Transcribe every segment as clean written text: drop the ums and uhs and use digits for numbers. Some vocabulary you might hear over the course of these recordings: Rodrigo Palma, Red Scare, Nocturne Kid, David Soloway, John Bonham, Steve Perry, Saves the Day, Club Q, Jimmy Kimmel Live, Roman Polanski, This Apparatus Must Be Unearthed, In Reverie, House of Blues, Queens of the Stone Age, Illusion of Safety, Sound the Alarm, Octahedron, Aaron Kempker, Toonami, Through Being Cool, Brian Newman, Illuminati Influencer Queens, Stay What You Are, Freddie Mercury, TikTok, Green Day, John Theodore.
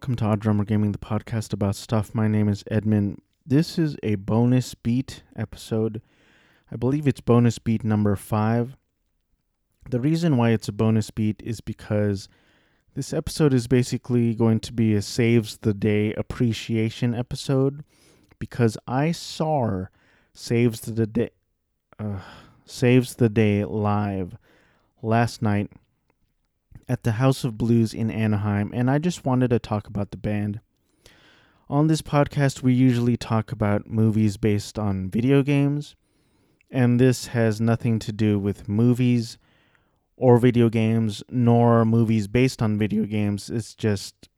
welcome to Odd Drummer Gaming, the podcast about stuff. My name is Edmund. This is a bonus beat episode. I believe it's bonus beat number 5. The reason why it's a bonus beat is because this episode is basically going to be a Saves the Day appreciation episode, because I saw Saves the Day live last night at the House of Blues in Anaheim, and I just wanted to talk about the band. On this podcast, we usually talk about movies based on video games, and this has nothing to do with movies or video games, nor movies based on video games. It's just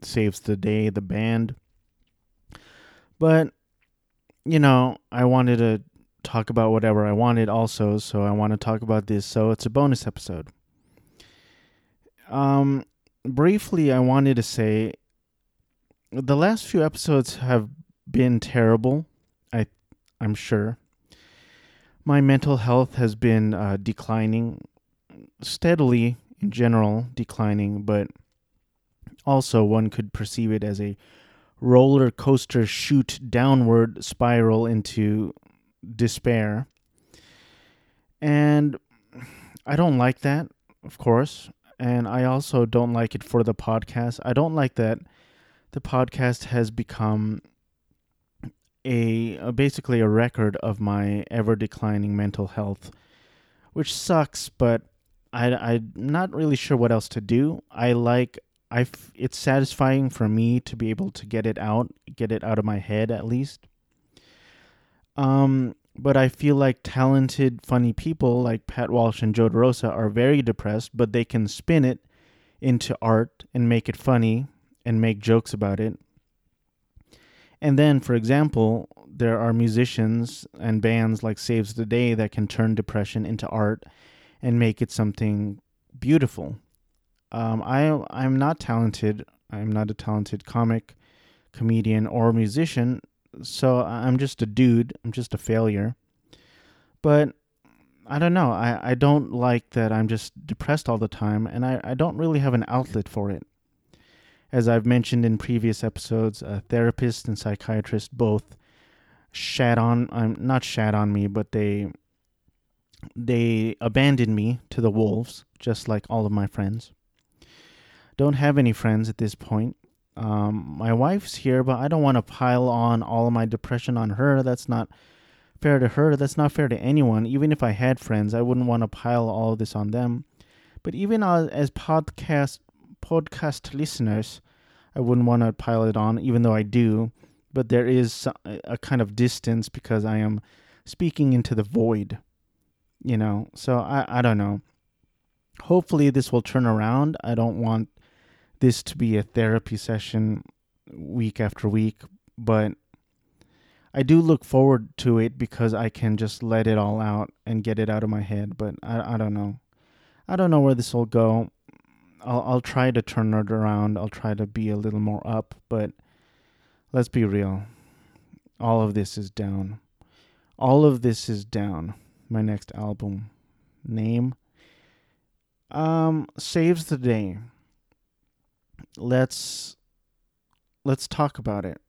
Saves the Day, the band. But, you know, I wanted to talk about whatever I wanted also, so I want to talk about this, so it's a bonus episode. Briefly, I wanted to say the last few episodes have been terrible. I'm sure my mental health has been declining steadily in general, but also one could perceive it as a roller coaster shoot downward spiral into despair, and I don't like that, of course. And I also don't like it for the podcast. I don't like that the podcast has become a basically a record of my ever-declining mental health, which sucks, but I'm not really sure what else to do. It's satisfying for me to be able to get it out of my head at least. But I feel like talented, funny people like Pat Walsh and Joe DeRosa are very depressed, but they can spin it into art and make it funny and make jokes about it. And then, for example, there are musicians and bands like Saves the Day that can turn depression into art and make it something beautiful. I'm not talented. I'm not a talented comic, comedian, or musician. So I'm just a dude. I'm just a failure. But I don't know. I don't like that I'm just depressed all the time, and I don't really have an outlet for it. As I've mentioned in previous episodes, therapists and psychiatrists both they abandoned me to the wolves, just like all of my friends. Don't have any friends at this point. My wife's here, but I don't want to pile on all of my depression on her. That's not fair to her. That's not fair to anyone. Even if I had friends, I wouldn't want to pile all of this on them. But even as podcast listeners, I wouldn't want to pile it on, even though I do. But there is a kind of distance because I am speaking into the void, you know. So I don't know. Hopefully this will turn around. I don't want this to be a therapy session week after week, but I do look forward to it because I can just let it all out and get it out of my head. But I don't know. I don't know where this will go. I'll try to turn it around. I'll try to be a little more up, but let's be real. All of this is down. My next album name, Saves the Day. Let's talk about it.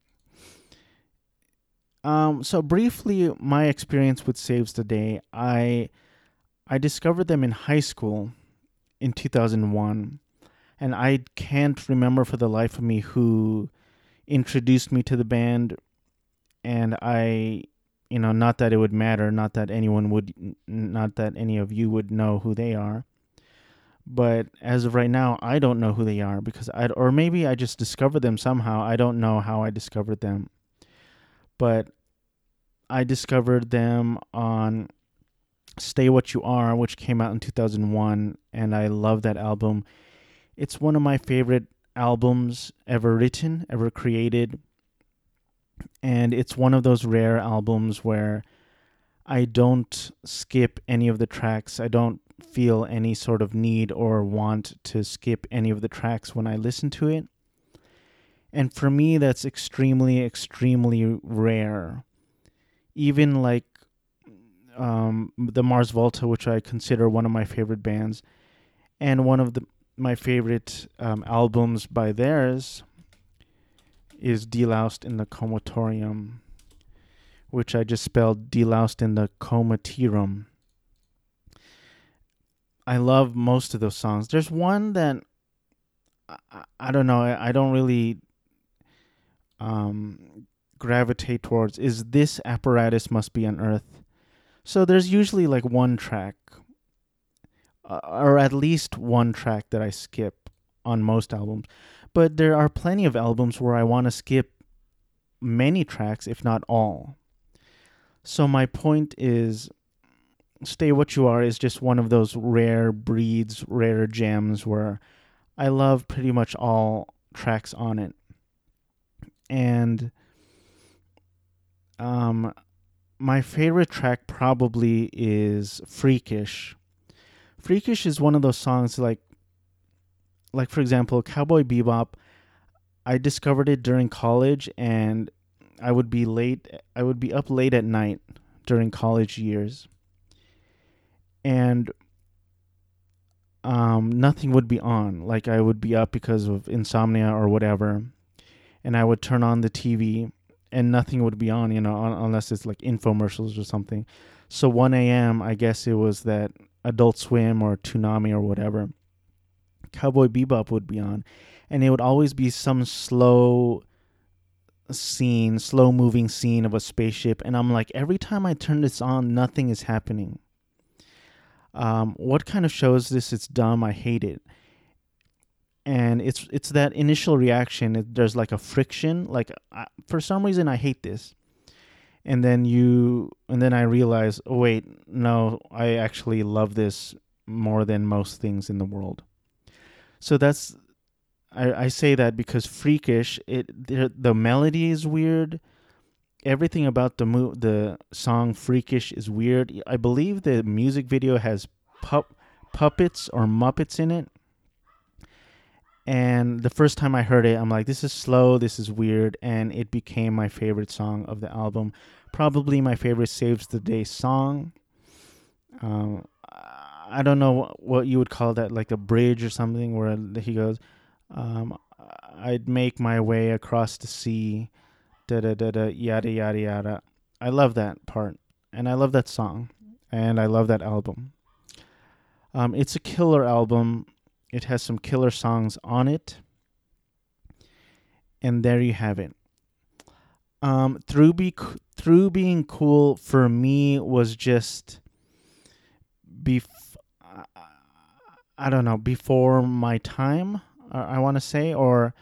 So briefly, my experience with Saves the Day. I discovered them in high school in 2001, and I can't remember for the life of me who introduced me to the band. And I, you know, not that it would matter, not that any of you would know who they are. But as of right now, I don't know who they are, because or maybe I just discovered them somehow. I don't know how I discovered them. But I discovered them on Stay What You Are, which came out in 2001, and I love that album. It's one of my favorite albums ever written, ever created. And it's one of those rare albums where I don't skip any of the tracks. I don't feel any sort of need or want to skip any of the tracks when I listen to it. And for me, that's extremely, extremely rare. Even like The Mars Volta, which I consider one of my favorite bands, and one of my favorite albums by theirs, is Deloused in the Comatorium, which I just spelled Deloused in the Comatorium. I love most of those songs. There's one that I don't know, I don't really gravitate towards, is This Apparatus Must Be Unearthed. So there's usually like one track, or at least one track that I skip on most albums. But there are plenty of albums where I want to skip many tracks, if not all. So my point is, Stay What You Are is just one of those rare breeds, rare gems where I love pretty much all tracks on it. And my favorite track probably is Freakish. Freakish is one of those songs like for example, Cowboy Bebop. I discovered it during college, and I would be late. I would be up late at night during college years, and nothing would be on. Like, I would be up because of insomnia or whatever, and I would turn on the TV and nothing would be on, you know, unless it's like infomercials or something. So 1 a.m., I guess it was that Adult Swim or Toonami or whatever, Cowboy Bebop would be on, and it would always be some slow moving scene of a spaceship, and I'm like, every time I turn this on, nothing is happening. What kind of show is this? It's dumb. I hate it. And it's that initial reaction. There's like a friction. Like, for some reason, I hate this. And then I realize, oh wait, no, I actually love this more than most things in the world. So that's, I say that because Freakish, the melody is weird. Everything about the song Freakish is weird. I believe the music video has puppets or Muppets in it. And the first time I heard it, I'm like, this is slow, this is weird. And it became my favorite song of the album. Probably my favorite Saves the Day song. I don't know what you would call that, like a bridge or something, where he goes, I'd make my way across the sea. Da, da, da, da, yada, yada, yada. I love that part, and I love that song, and I love that album. It's a killer album. It has some killer songs on it, and there you have it. Through Being Cool for me was just before my time, I want to say, or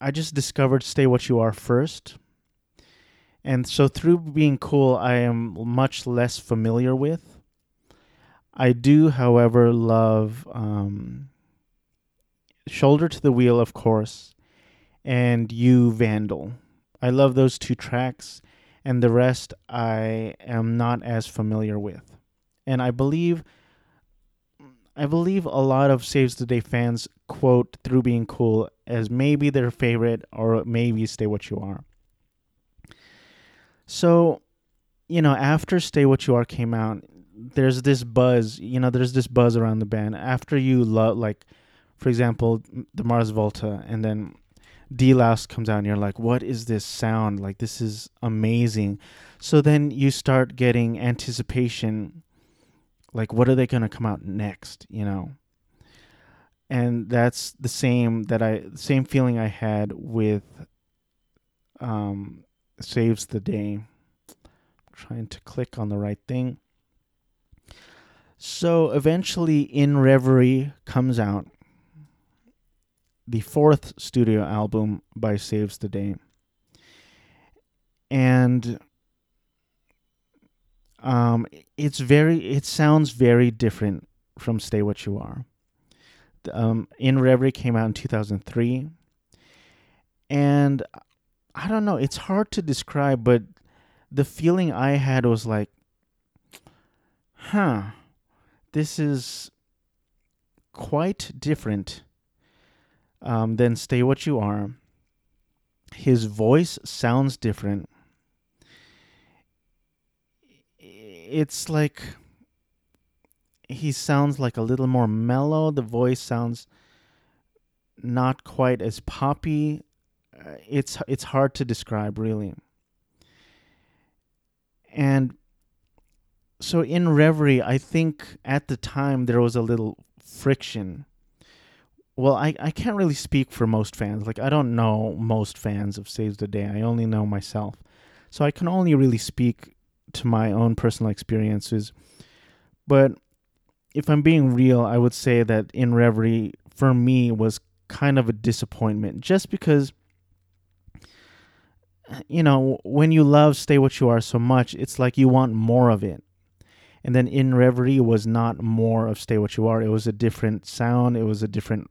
I just discovered Stay What You Are first. And so Through Being Cool, I am much less familiar with. I do, however, love Shoulder to the Wheel, of course, and You, Vandal. I love those two tracks, and the rest I am not as familiar with. And I believe a lot of Saves the Day fans quote Through Being Cool as maybe their favorite, or maybe Stay What You Are. So, you know, after Stay What You Are came out, there's this buzz, you know, around the band. After you love, like, for example, The Mars Volta, and then Deloused comes out, and you're like, what is this sound? Like, this is amazing. So then you start getting anticipation. Like, what are they going to come out next, you know? And that's the same feeling I had with Saves the Day. I'm trying to click on the right thing. So eventually In Reverie comes out, the fourth studio album by Saves the Day. And it sounds very different from Stay What You Are. In Reverie came out in 2003. And I don't know, it's hard to describe, but the feeling I had was like, huh, this is quite different than Stay What You Are. His voice sounds different. It's like he sounds like a little more mellow. The voice sounds not quite as poppy it's hard to describe, really. And so in Reverie, I think at the time there was a little friction. Well, I can't really speak for most fans. Like, I don't know most fans of Saves the Day. I only know myself. So I can only really speak to my own personal experiences. But if I'm being real, I would say that In Reverie, for me, was kind of a disappointment. Just because, you know, when you love Stay What You Are so much, it's like you want more of it. And then In Reverie was not more of Stay What You Are. It was a different sound. It was a different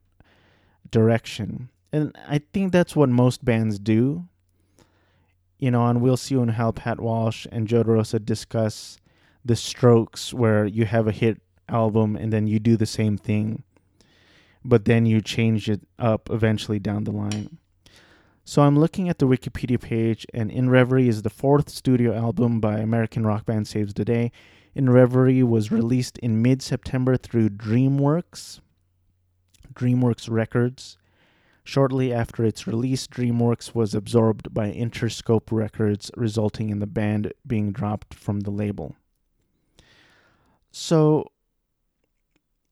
direction. And I think that's what most bands do. You know, and we'll see on how Pat Walsh and Joe DeRosa discuss the strokes, where you have a hit album and then you do the same thing, but then you change it up eventually down the line. So I'm looking at the Wikipedia page, and In Reverie is the fourth studio album by American rock band Saves the Day. In Reverie was released in mid-September through DreamWorks Records. Shortly after its release, DreamWorks was absorbed by Interscope Records, resulting in the band being dropped from the label. So,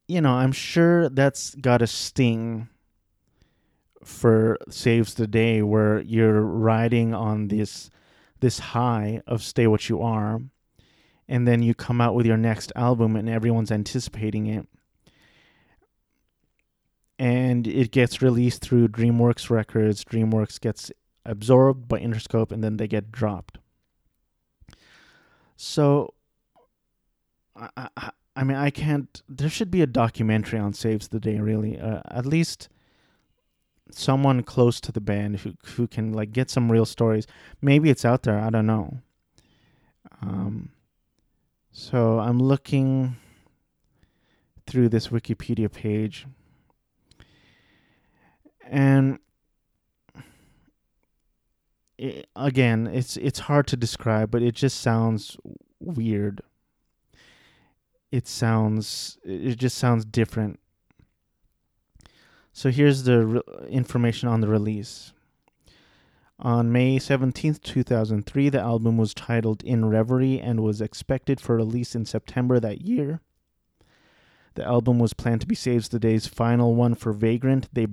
you know, I'm sure that's got a sting for Saves the Day, where you're riding on this high of Stay What You Are, and then you come out with your next album and everyone's anticipating it. And it gets released through DreamWorks Records. DreamWorks gets absorbed by Interscope, and then they get dropped. So, I mean, I can't... There should be a documentary on Saves the Day, really. At least someone close to the band who can, like, get some real stories. Maybe it's out there. I don't know. So I'm looking through this Wikipedia page, and again, it's hard to describe, but it just sounds weird. It just sounds different. So here's the information on the release. On May 17th, 2003, the album was titled In Reverie and was expected for release in September that year. The album was planned to be Saves the Day's final one for Vagrant. They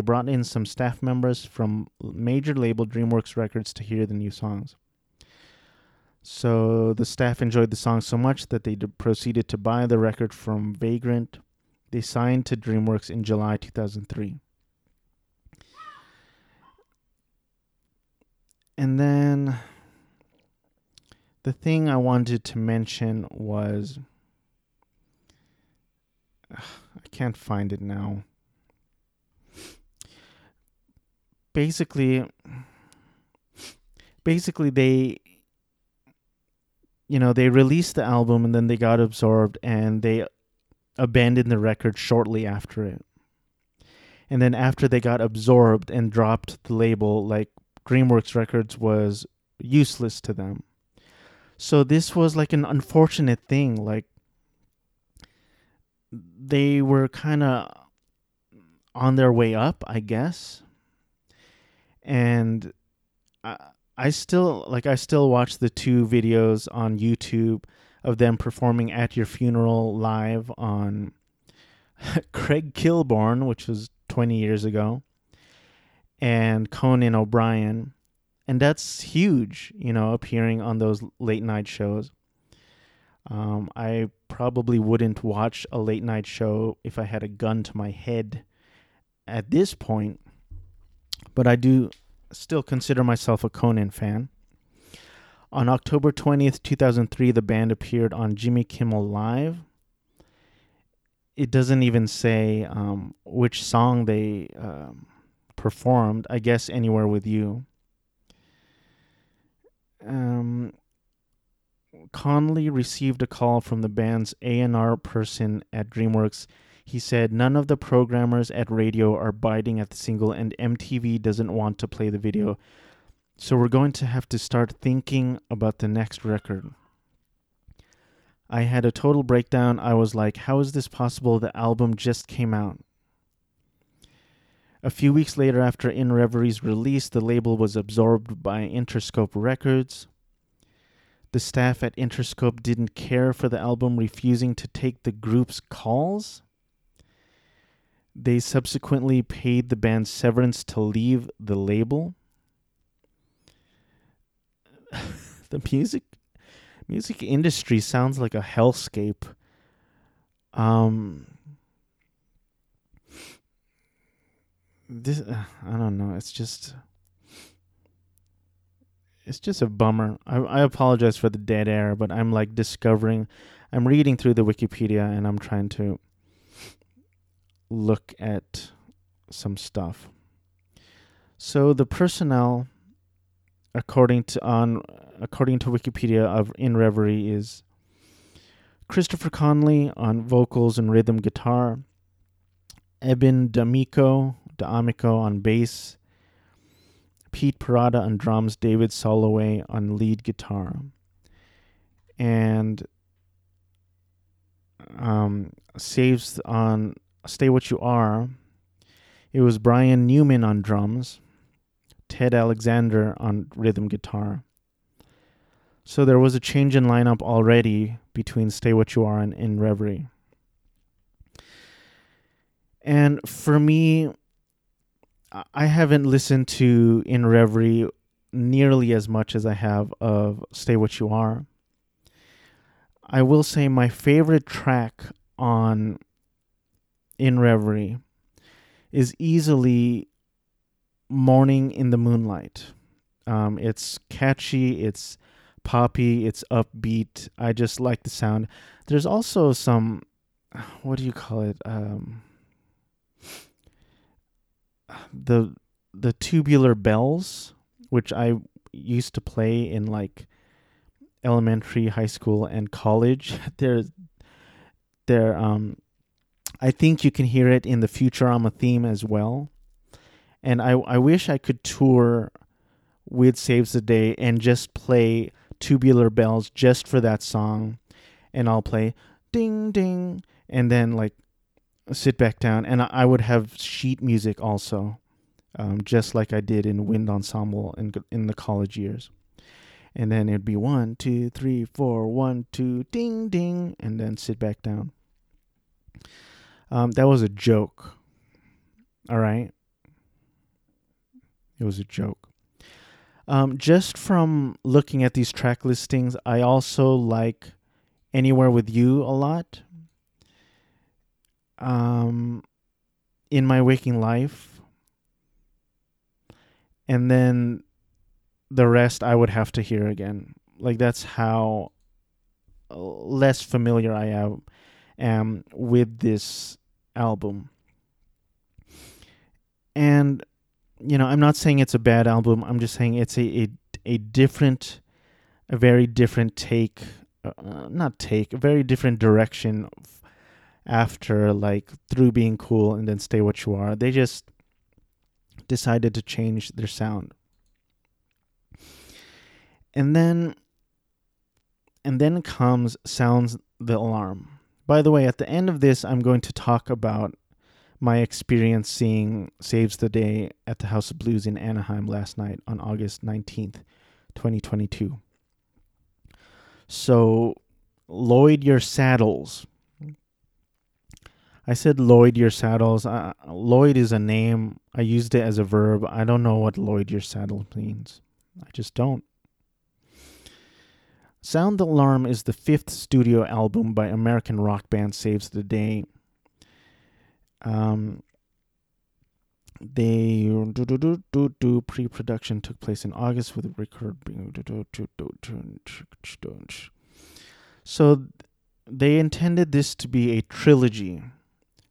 brought in some staff members from major label DreamWorks Records to hear the new songs. So the staff enjoyed the song so much that they proceeded to buy the record from Vagrant. They signed to DreamWorks in July 2003. And then the thing I wanted to mention was... I can't find it now. Basically, they... You know, they released the album and then they got absorbed and they abandoned the record shortly after it. And then after they got absorbed and dropped the label, like, DreamWorks Records was useless to them. So this was like an unfortunate thing. Like, they were kind of on their way up, I guess. And I still watch the two videos on YouTube of them performing At Your Funeral live on Craig Kilborn, which was 20 years ago, and Conan O'Brien. And that's huge, you know, appearing on those late night shows. I probably wouldn't watch a late night show if I had a gun to my head at this point, but I do still consider myself a Conan fan. On October 20th, 2003, the band appeared on Jimmy Kimmel Live. It doesn't even say which song they performed. I guess Anywhere With You. Conley received a call from the band's A&R person at DreamWorks. He said, "None of the programmers at radio are biting at the single, and MTV doesn't want to play the video. So we're going to have to start thinking about the next record. I had a total breakdown. I was like, how is this possible? The album just came out." A few weeks later after In Reverie's release, the label was absorbed by Interscope Records. The staff at Interscope didn't care for the album, refusing to take the group's calls. They subsequently paid the band severance to leave the label. The music industry sounds like a hellscape. I don't know. It's just a bummer. I apologize for the dead air, but I'm like discovering. I'm reading through the Wikipedia and I'm trying to look at some stuff. So the personnel, according to Wikipedia, of In Reverie is Christopher Conley on vocals and rhythm guitar, Eben D'Amico on bass, Pete Parada on drums, David Soloway on lead guitar, and Saves on Stay What You Are. It was Brian Newman on drums, Ted Alexander on rhythm guitar. So there was a change in lineup already between Stay What You Are and In Reverie. And for me, I haven't listened to In Reverie nearly as much as I have of Stay What You Are. I will say my favorite track on In Reverie is easily Morning in the Moonlight. It's catchy, it's poppy, it's upbeat. I just like the sound. There's also some, what do you call it? The tubular bells, which I used to play in like elementary, high school, and college. I think you can hear it in the Futurama theme as well. And I wish I could tour with Saves the Day and just play tubular bells just for that song. And I'll play ding, ding, and then like sit back down. And I would have sheet music also, just like I did in wind ensemble in the college years. And then it'd be 1, 2, 3, 4, 1, 2, ding, ding, and then sit back down. That was a joke. All right. It was a joke. Just from looking at these track listings, I also like Anywhere With You a lot. In My Waking Life. And then the rest I would have to hear again. Like, that's how less familiar I am with this album. And, you know, I'm not saying it's a bad album. I'm just saying it's a very different direction after like Through Being Cool and then Stay What You Are. They just decided to change their sound. And then comes Sounds the Alarm. By the way, at the end of this, I'm going to talk about my experience seeing Saves the Day at the House of Blues in Anaheim last night on August 19th, 2022. So, Lloyd your saddles. I said Lloyd your saddles. Lloyd is a name. I used it as a verb. I don't know what Lloyd your saddle means. I just don't. Sound the Alarm is the 5th studio album by American rock band Saves the Day. They pre-production took place in August with record. So they intended this to be a trilogy,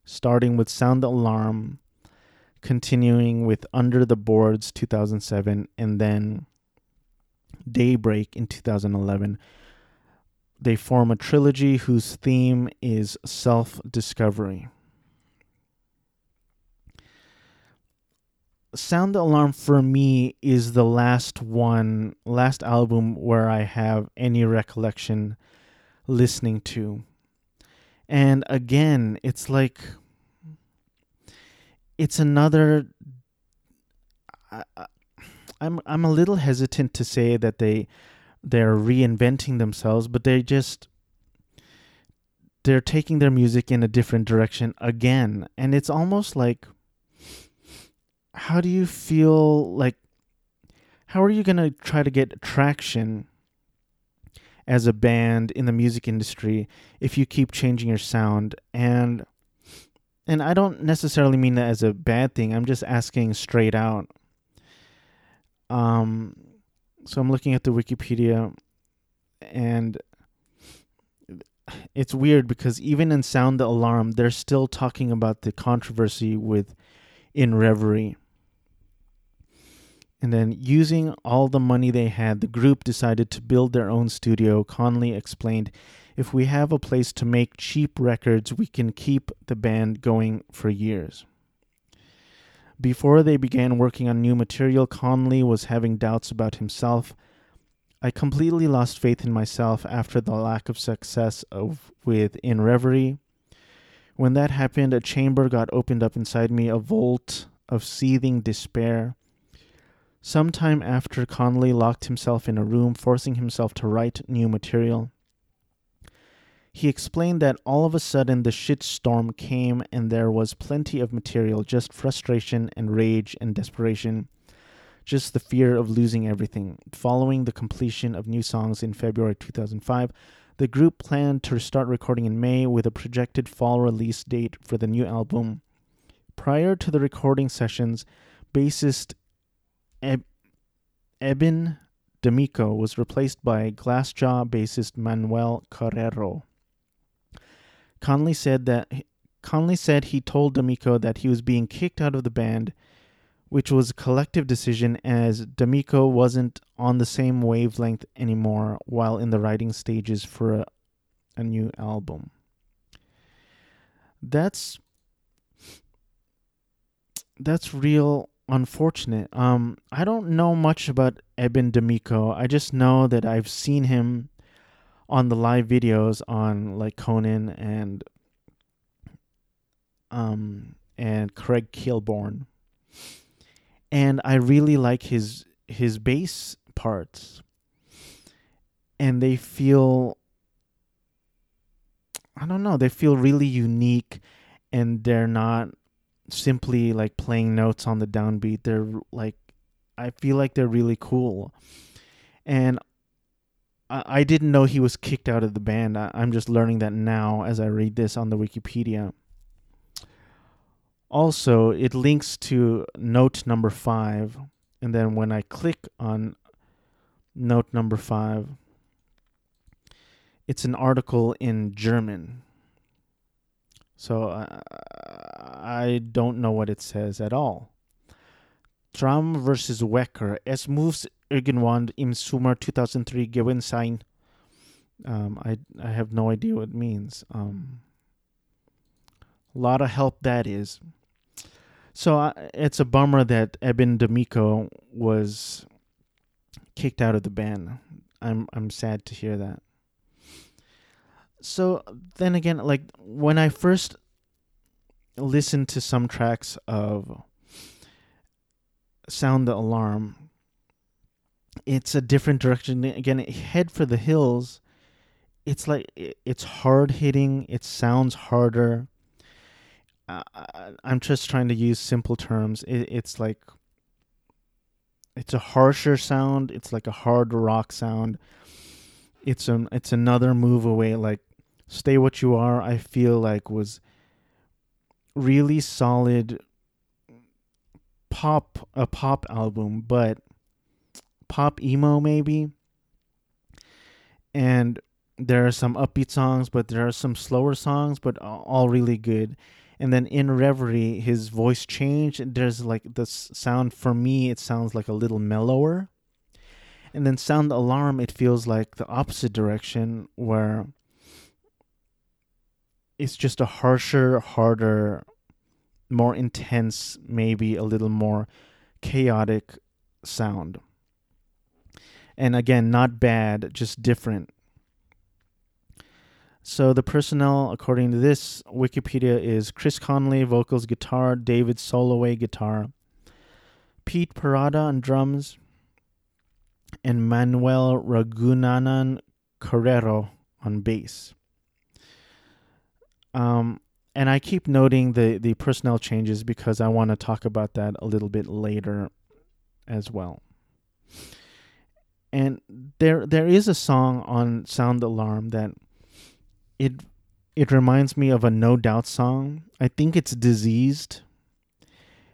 starting with Sound the Alarm, continuing with Under the Boards 2007, and then Daybreak in 2011. They form a trilogy whose theme is self-discovery. Sound the Alarm for me is the last album where I have any recollection listening to. And again, it's another I'm a little hesitant to say that they're reinventing themselves, but they're taking their music in a different direction again. And it's almost like, how do you feel like, how are you going to try to get traction as a band in the music industry if you keep changing your sound? And I don't necessarily mean that as a bad thing. I'm just asking straight out. So I'm looking at the Wikipedia, and it's weird because even in Sound the Alarm, they're still talking about the controversy with In Reverie. And then, using all the money they had, the group decided to build their own studio. Conley explained, "If we have a place to make cheap records, we can keep the band going for years." Before they began working on new material, Conley was having doubts about himself. "I completely lost faith in myself after the lack of success with In Reverie. When that happened, a chamber got opened up inside me, a vault of seething despair." Sometime after, Conley locked himself in a room, forcing himself to write new material. He explained that all of a sudden the shitstorm came and there was plenty of material, just frustration and rage and desperation, just the fear of losing everything. Following the completion of new songs in February 2005, the group planned to start recording in May with a projected fall release date for the new album. Prior to the recording sessions, bassist Eben D'Amico was replaced by Glassjaw bassist Manuel Carrero. Conley said he told D'Amico that he was being kicked out of the band, which was a collective decision as D'Amico wasn't on the same wavelength anymore while in the writing stages for a new album. That's real unfortunate. I don't know much about Eben D'Amico. I just know that I've seen him on the live videos on like Conan and Craig Kilborn. And I really like his bass parts. And they feel, I don't know, they feel really unique, and they're not simply like playing notes on the downbeat. They're like, I feel like they're really cool. And I didn't know he was kicked out of the band. I'm just learning that now as I read this on the Wikipedia. Also, it links to note number 5. And then when I click on note number 5, it's an article in German. So I don't know what it says at all. Tram versus Wecker. Es muss irgendwann im Sommer 2003 gewesen sein. I have no idea what it means. A lot of help that is. So it's a bummer that Eben D'Amico was kicked out of the band. I'm sad to hear that. So then again, like when I first listened to some tracks of Sound the Alarm, it's a different direction. Again, Head for the Hills, it's like it's hard hitting. It sounds harder. I'm just trying to use simple terms. It's like it's a harsher sound. It's like a hard rock sound. It's another move away. Like Stay What You Are, I feel like was really solid pop album, but pop emo maybe. And there are some upbeat songs, but there are some slower songs, but all really good. And then In Reverie, his voice changed. There's like this sound, for me, it sounds like a little mellower. And then Sound the Alarm, it feels like the opposite direction, where it's just a harsher, harder, more intense, maybe a little more chaotic sound. And again, not bad, just different. So the personnel, according to this Wikipedia, is Chris Conley, vocals, guitar; David Soloway, guitar; Pete Parada on drums, and Manuel Ragunanan Carrero on bass. And I keep noting the personnel changes because I want to talk about that a little bit later as well. And there is a song on Sound the Alarm that it reminds me of a No Doubt song. I think it's Diseased.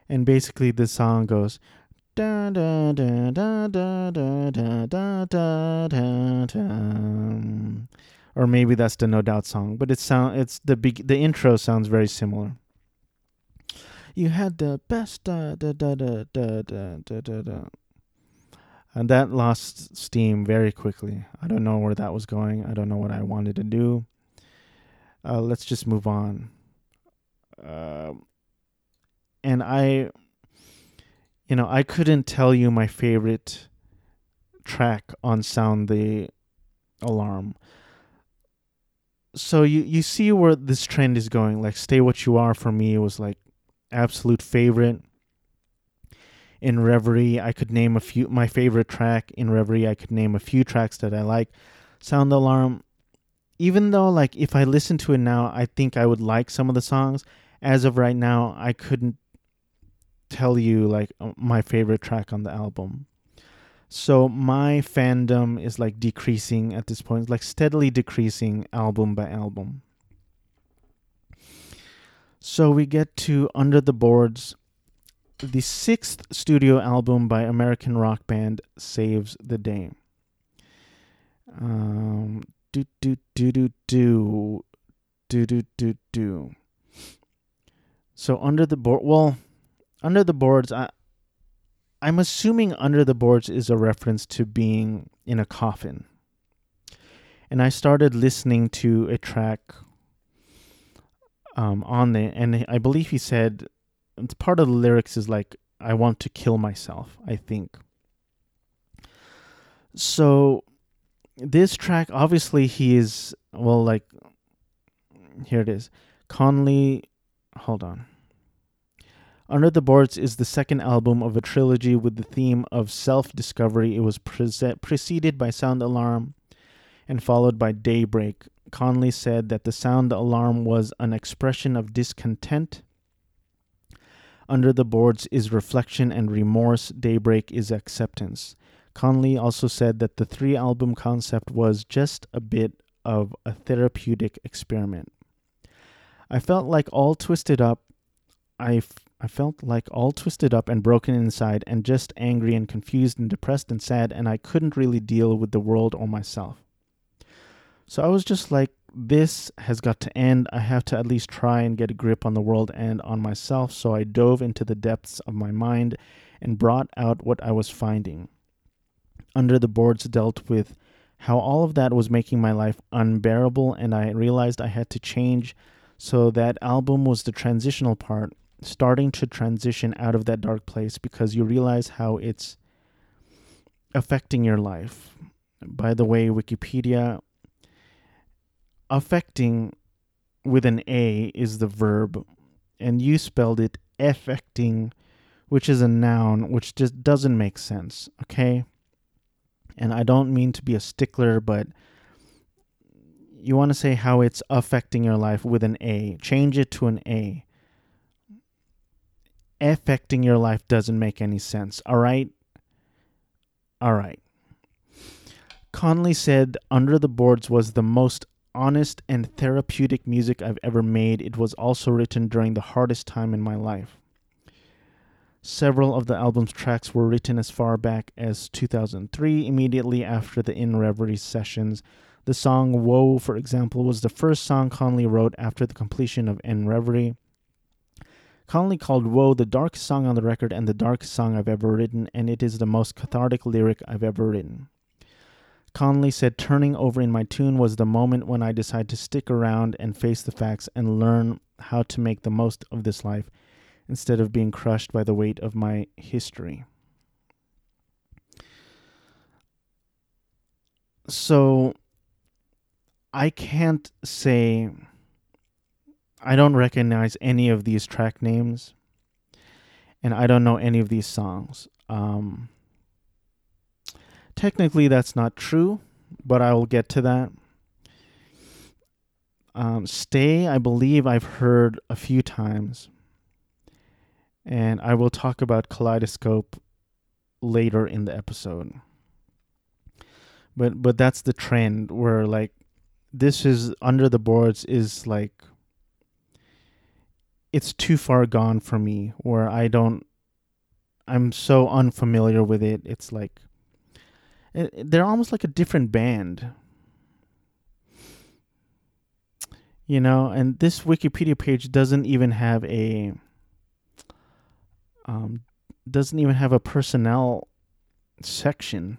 And basically the song goes da da da da da da da da da da da, or maybe that's the No Doubt song, but the intro sounds very similar. You had the best da da da da da da da da. And that lost steam very quickly. I don't know where that was going. I don't know what I wanted to do. Let's just move on. And I couldn't tell you my favorite track on Sound the Alarm. So you see where this trend is going. Like Stay What You Are for me was like absolute favorite. In Reverie, I could name my favorite track. In Reverie, I could name a few tracks that I like. Sound the Alarm, even though like if I listen to it now, I think I would like some of the songs. As of right now, I couldn't tell you like my favorite track on the album. So my fandom is like decreasing at this point, like steadily decreasing album by album. So we get to Under the Boards, the sixth studio album by American rock band Saves the Day. So Under the Boards, I'm assuming Under the Boards is a reference to being in a coffin. And I started listening to a track on there, and I believe he said, it's part of the lyrics is like, I want to kill myself, I think. So this track, obviously he is, well, like, here it is. Conley, hold on. Under the Boards is the second album of a trilogy with the theme of self-discovery. It was preceded by Sound Alarm and followed by Daybreak. Conley said that the Sound Alarm was an expression of discontent. Under the Boards is reflection and remorse. Daybreak is acceptance. Conley also said that the three-album concept was just a bit of a therapeutic experiment. I felt like all twisted up and broken inside and just angry and confused and depressed and sad, and I couldn't really deal with the world or myself. So I was just like, this has got to end. I have to at least try and get a grip on the world and on myself. So I dove into the depths of my mind and brought out what I was finding. Under the Boards dealt with how all of that was making my life unbearable, and I realized I had to change. So that album was the transitional part, starting to transition out of that dark place because you realize how it's affecting your life. By the way, Wikipedia, affecting with an A is the verb, and you spelled it affecting, which is a noun, which just doesn't make sense, okay? And I don't mean to be a stickler, but you want to say how it's affecting your life with an A. Change it to an A. Affecting your life doesn't make any sense, all right? All right. Conley said Under the Boards was the most honest and therapeutic music I've ever made. It was also written during the hardest time in my life. Several of the album's tracks were written as far back as 2003, immediately after the In Reverie sessions. The song Whoa, for example, was the first song Conley wrote after the completion of In Reverie. Conley called Whoa the darkest song on the record and the darkest song I've ever written, and it is the most cathartic lyric I've ever written. Conley said turning over in my tune was the moment when I decided to stick around and face the facts and learn how to make the most of this life instead of being crushed by the weight of my history. So I can't say I don't recognize any of these track names. and I don't know any of these songs. Technically, that's not true, but I will get to that. Stay, I believe I've heard a few times. And I will talk about Kaleidoscope later in the episode. But that's the trend where, like, this is Under the Boards is like, it's too far gone for me where I'm so unfamiliar with it. It's like, they're almost like a different band. You know, and this Wikipedia page doesn't even have a personnel section,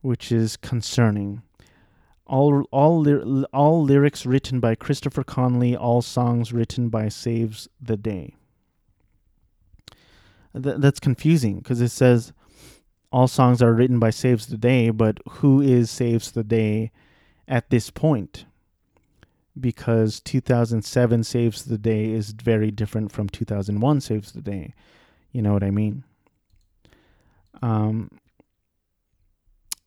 which is concerning. All lyrics written by Christopher Conley, all songs written by Saves the Day. That's confusing because it says all songs are written by Saves the Day, but who is Saves the Day at this point? Because 2007 Saves the Day is very different from 2001 Saves the Day. You know what I mean?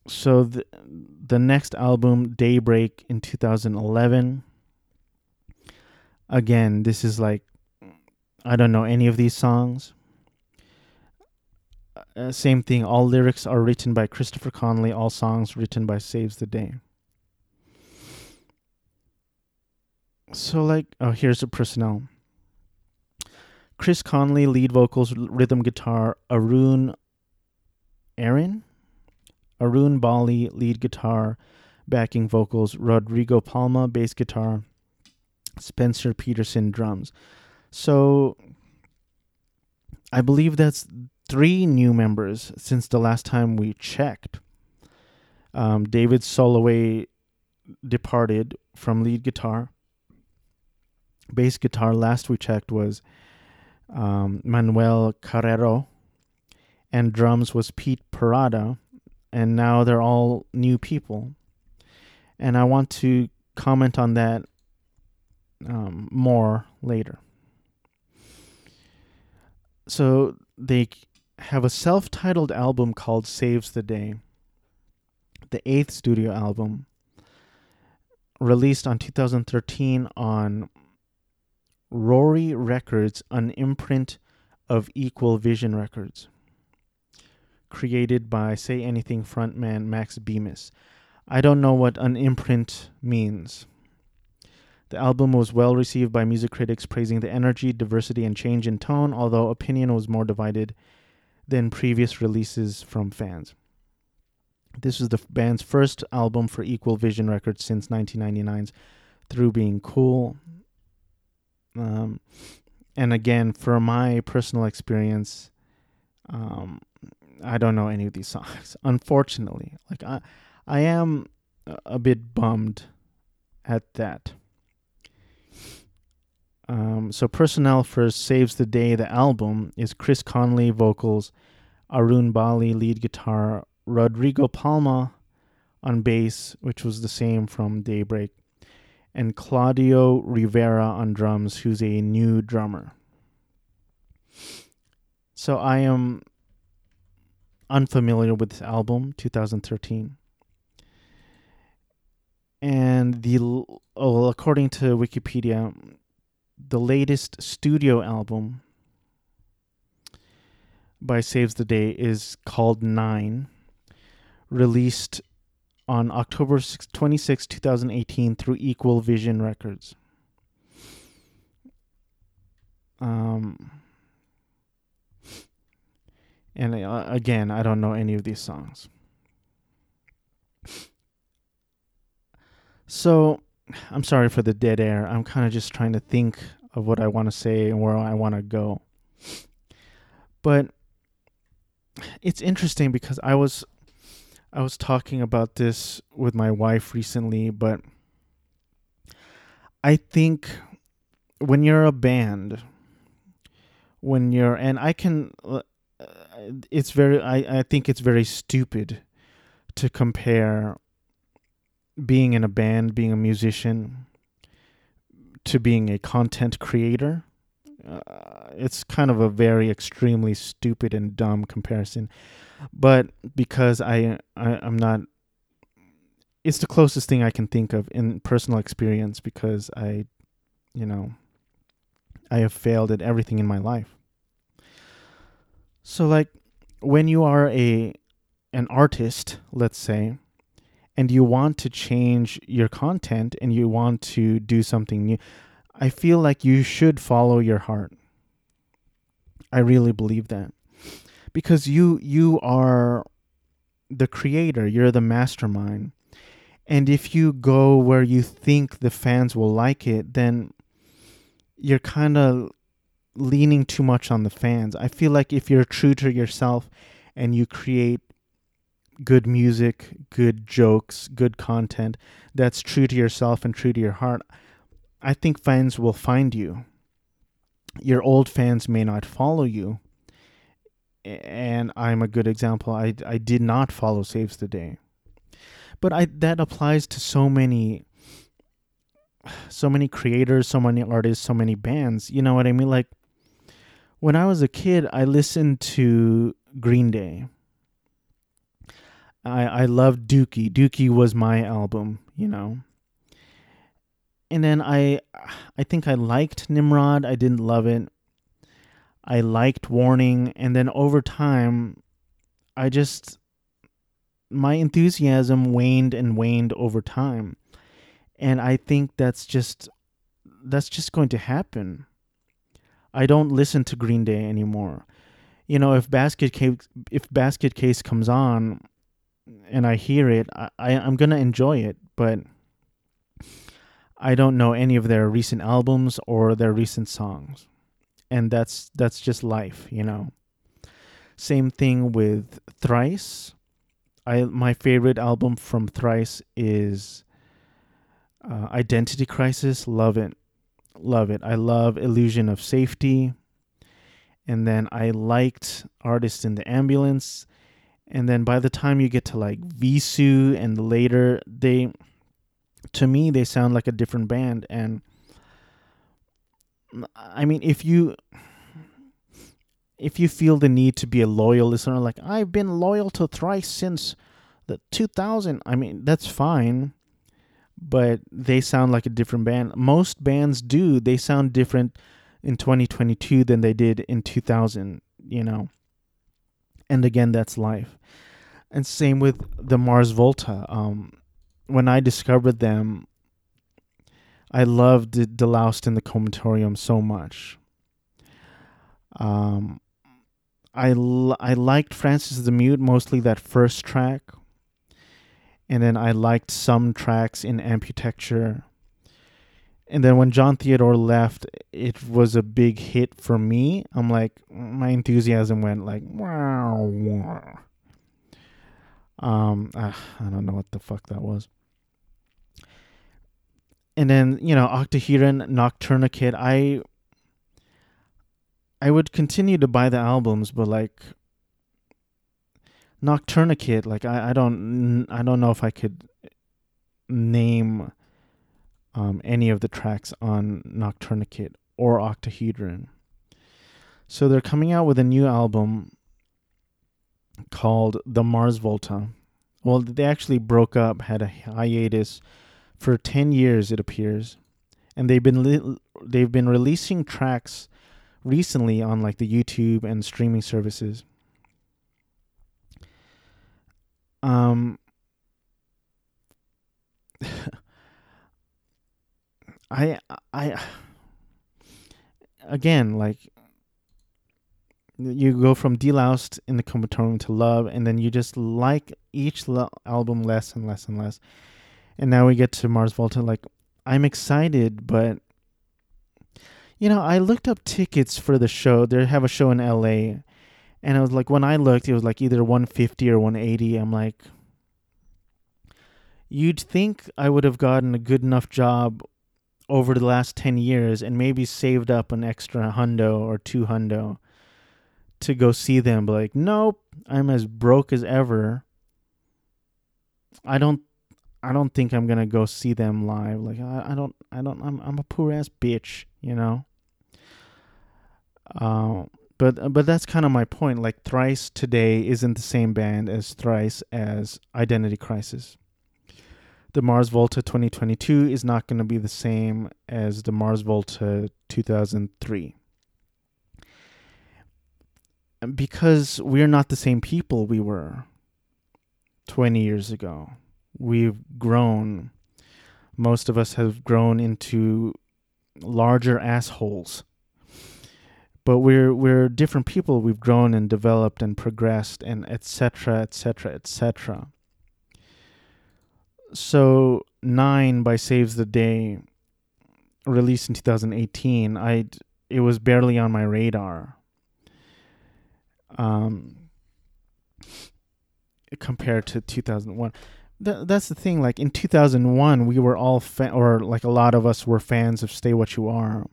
So the next album, Daybreak, in 2011. Again, this is like, I don't know any of these songs. Same thing, all lyrics are written by Christopher Conley, all songs written by Saves the Day. So, like, oh, here's the personnel. Chris Conley, lead vocals, rhythm guitar. Arun Bali, lead guitar, backing vocals. Rodrigo Palma, bass guitar. Spencer Peterson, drums. So, I believe that's 3 new members since the last time we checked. David Soloway departed from lead guitar. Bass guitar, last we checked, was Manuel Carrero, and drums was Pete Parada, and now they're all new people. And I want to comment on that more later. So they have a self-titled album called Saves the Day, the 8th studio album, released on 2013 on Rory Records, an imprint of Equal Vision Records, created by Say Anything frontman Max Bemis. I don't know what an imprint means. The album was well received by music critics, praising the energy, diversity, and change in tone, although opinion was more divided than previous releases from fans. This is the band's first album for Equal Vision Records since 1999's Through Being Cool. And again, for my personal experience, I don't know any of these songs, unfortunately. Like, I am a bit bummed at that. So personnel for Saves the Day, the album, is Chris Conley, vocals, Arun Bali, lead guitar, Rodrigo Palma on bass, which was the same from Daybreak, and Claudio Rivera on drums, who's a new drummer. So I am unfamiliar with this album, 2013. And according to Wikipedia, the latest studio album by Saves the Day is called Nine, released on October 26, 2018, through Equal Vision Records. And again, I don't know any of these songs. So, I'm sorry for the dead air. I'm kind of just trying to think of what I want to say and where I want to go. But it's interesting because I was talking about this with my wife recently, but I think when you're a band, I think it's very stupid to compare being in a band, being a musician, to being a content creator It's kind of a very extremely stupid and dumb comparison, but because I'm not, it's the closest thing I can think of in personal experience, because I have failed at everything in my life. So like when you are an artist, let's say, and you want to change your content and you want to do something new, I feel like you should follow your heart. I really believe that. Because you are the creator, you're the mastermind. And if you go where you think the fans will like it, then you're kind of leaning too much on the fans. I feel like if you're true to yourself and you create good music, good jokes, good content that's true to yourself and true to your heart, I think fans will find you. Your old fans may not follow you. And I'm a good example. I did not follow Saves the Day. But that applies to so many creators, so many artists, so many bands. You know what I mean? Like, when I was a kid, I listened to Green Day. I loved Dookie. Dookie was my album, you know. And then I think I liked Nimrod. I didn't love it. I liked Warning. And then over time, my enthusiasm waned and waned over time. And I think that's just going to happen. I don't listen to Green Day anymore. You know, if Basket Case comes on and I hear it, I'm going to enjoy it, but I don't know any of their recent albums or their recent songs. And that's just life, you know. Same thing with Thrice. My favorite album from Thrice is Identity Crisis. Love it. I love Illusion of Safety. And then I liked Artist in the Ambulance. And then by the time you get to like Visu and later, to me, they sound like a different band. And I mean, if you feel the need to be a loyal listener, like I've been loyal to Thrice since the 2000, I mean, that's fine, but they sound like a different band. Most bands do. They sound different in 2022 than they did in 2000, you know. And again, that's life. And same with the Mars Volta. When I discovered them, I loved Deloused in the Comatorium so much. I liked Francis the Mute, mostly that first track. And then I liked some tracks in Amputecture. And then when John Theodore left, it was a big hit for me. I'm like, my enthusiasm went like, wow. I don't know what the fuck that was. And then, you know, Octahedron, Nocturne Kid, I would continue to buy the albums, but like Nocturne Kid, like I don't know if I could name any of the tracks on Nocturne Kid or Octahedron. So they're coming out with a new album called The Mars Volta. Well, they actually broke up, had a hiatus for 10 years, it appears, and they've been releasing tracks recently on like the YouTube and streaming services. I again, like, you go from Deloused in the Comatorium to Love, and then you just like each album less and less and less. And now we get to Mars Volta. Like, I'm excited, but you know, I looked up tickets for the show. They have a show in LA. And I was like, when I looked, it was like either $150 or $180. I'm like, you'd think I would have gotten a good enough job over the last 10 years and maybe saved up an extra hundo or two hundo to go see them. But like, nope, I'm as broke as ever. I don't think I'm going to go see them live. Like, I'm a poor ass bitch, you know? But that's kind of my point. Like, Thrice today isn't the same band as Thrice as Identity Crisis. The Mars Volta 2022 is not going to be the same as the Mars Volta 2003. Because we're not the same people we were 20 years ago. We've grown. Most of us have grown into larger assholes. But we're different people. We've grown and developed and progressed and etc., etc., etc. So Nine by Saves the Day, released in 2018, it was barely on my radar. Compared to 2001. That's the thing. Like, in 2001, we were all a lot of us were fans of Stay What You Are.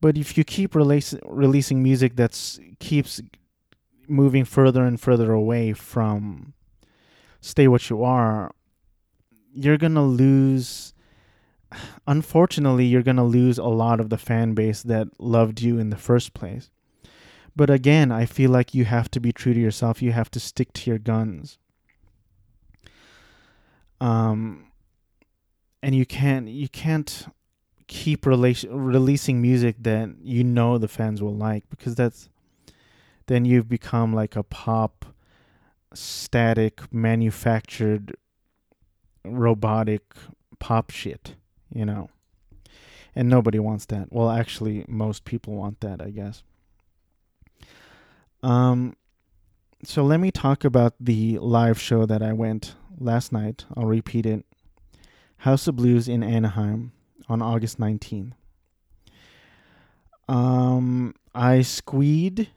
But if you keep releasing music that keeps moving further and further away from Stay What You Are, you're going to lose... Unfortunately, you're going to lose a lot of the fan base that loved you in the first place. But again, I feel like you have to be true to yourself. You have to stick to your guns. And you can't... keep releasing music that you know the fans will like, because then you've become like a pop, static, manufactured, robotic pop shit, you know. And nobody wants that. Well, actually, most people want that, I guess. So let me talk about the live show that I went last night. I'll repeat it. House of Blues in Anaheim. On August 19th. I squeed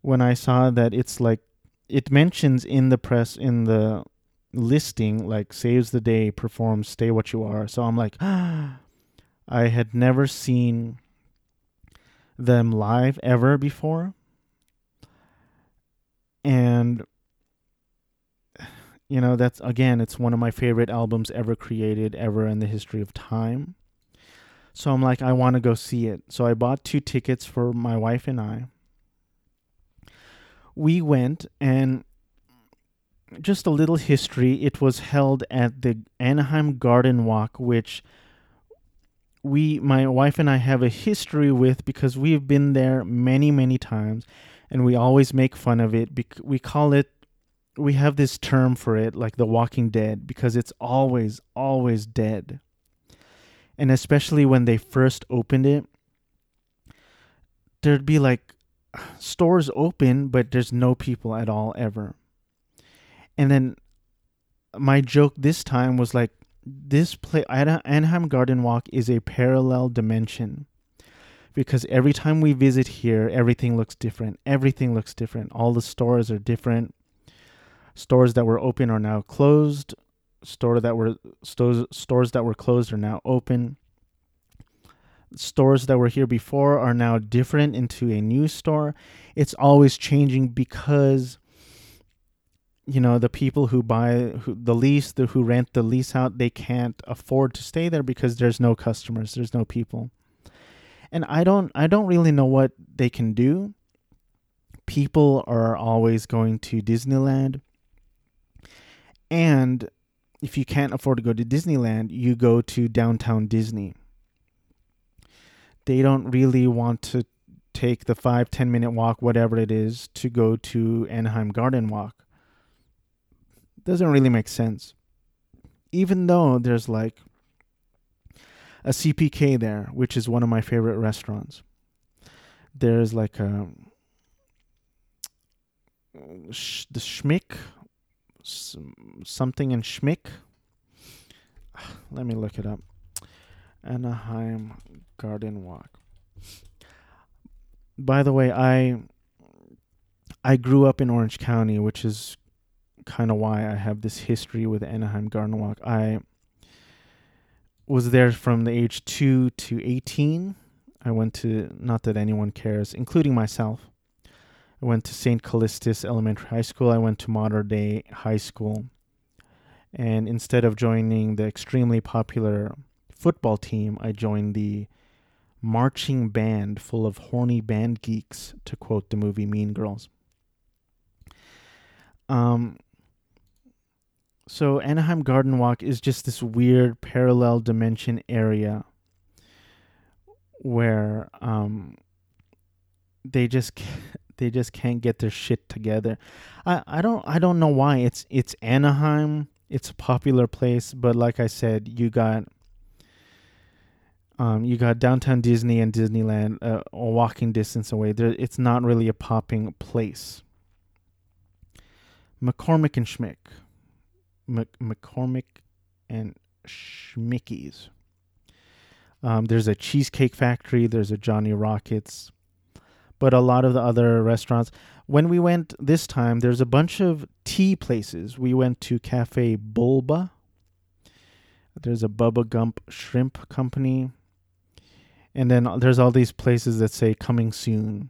when I saw that it's like... It mentions in the press, in the listing, like, Saves the Day, performs Stay What You Are. So I'm like, I had never seen them live ever before. And, you know, that's, again, it's one of my favorite albums ever created, ever in the history of time. So I'm like, I want to go see it. So I bought 2 tickets for my wife and I. We went, and just a little history. It was held at the Anaheim Garden Walk, which my wife and I have a history with, because we've been there many, many times, and we always make fun of it. We call it, we have this term for it, like the Walking Dead, because it's always, always dead. And especially when they first opened it, there'd be like stores open, but there's no people at all ever. And then my joke this time was like, this place, Anaheim Garden Walk, is a parallel dimension, because every time we visit here, everything looks different. Everything looks different. All the stores are different. Stores that were open are now closed. Stores that were closed are now open. Stores that were here before are now different into a new store. It's always changing, because, you know, the people who who rent the lease out, they can't afford to stay there because there's no customers, there's no people. And I don't really know what they can do. People are always going to Disneyland. And if you can't afford to go to Disneyland, you go to Downtown Disney. They don't really want to take the 5-10 minute walk, whatever it is, to go to Anaheim Garden Walk. Doesn't really make sense. Even though there's like a CPK there, which is one of my favorite restaurants. There's like a... the Schmick, something in Schmick. Let me look it up. Anaheim Garden Walk. By the way, I grew up in Orange County, which is kind of why I have this history with Anaheim Garden Walk. I was there from the age 2 to 18. I went to, not that anyone cares, including myself, I went to St. Callistus Elementary High School. I went to Modern Day High School. And instead of joining the extremely popular football team, I joined the marching band full of horny band geeks, to quote the movie Mean Girls. So Anaheim Garden Walk is just this weird parallel dimension area where they just can't get their shit together. I don't know why. It's Anaheim. It's a popular place, but like I said, you got Downtown Disney and Disneyland a walking distance away. There, it's not really a popping place. McCormick and Schmickey's. There's a Cheesecake Factory. There's a Johnny Rockets. But a lot of the other restaurants. When we went this time, there's a bunch of tea places. We went to Cafe Bulba. There's a Bubba Gump Shrimp Company. And then there's all these places that say coming soon.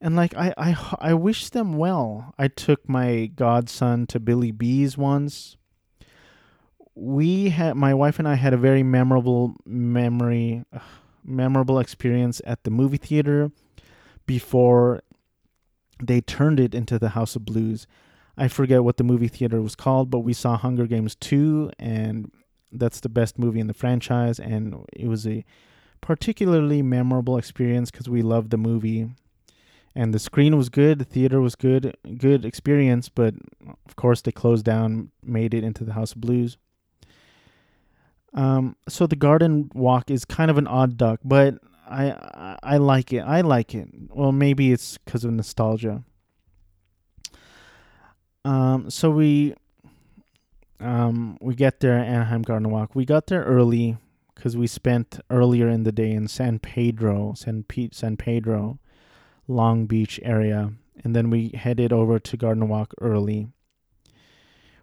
And like, I wish them well. I took my godson to Billy B's once. My wife and I had a very memorable experience at the movie theater before they turned it into the House of Blues. I forget what the movie theater was called, but we saw Hunger Games 2, and that's the best movie in the franchise, and it was a particularly memorable experience because we loved the movie, and the screen was good, the theater was good experience, but of course they closed down, made it into the House of Blues. So the Garden Walk is kind of an odd duck, but I like it. Well, maybe it's because of nostalgia. So we get there at Anaheim Garden Walk. We got there early because we spent earlier in the day in San Pedro, Long Beach area, and then we headed over to Garden Walk early.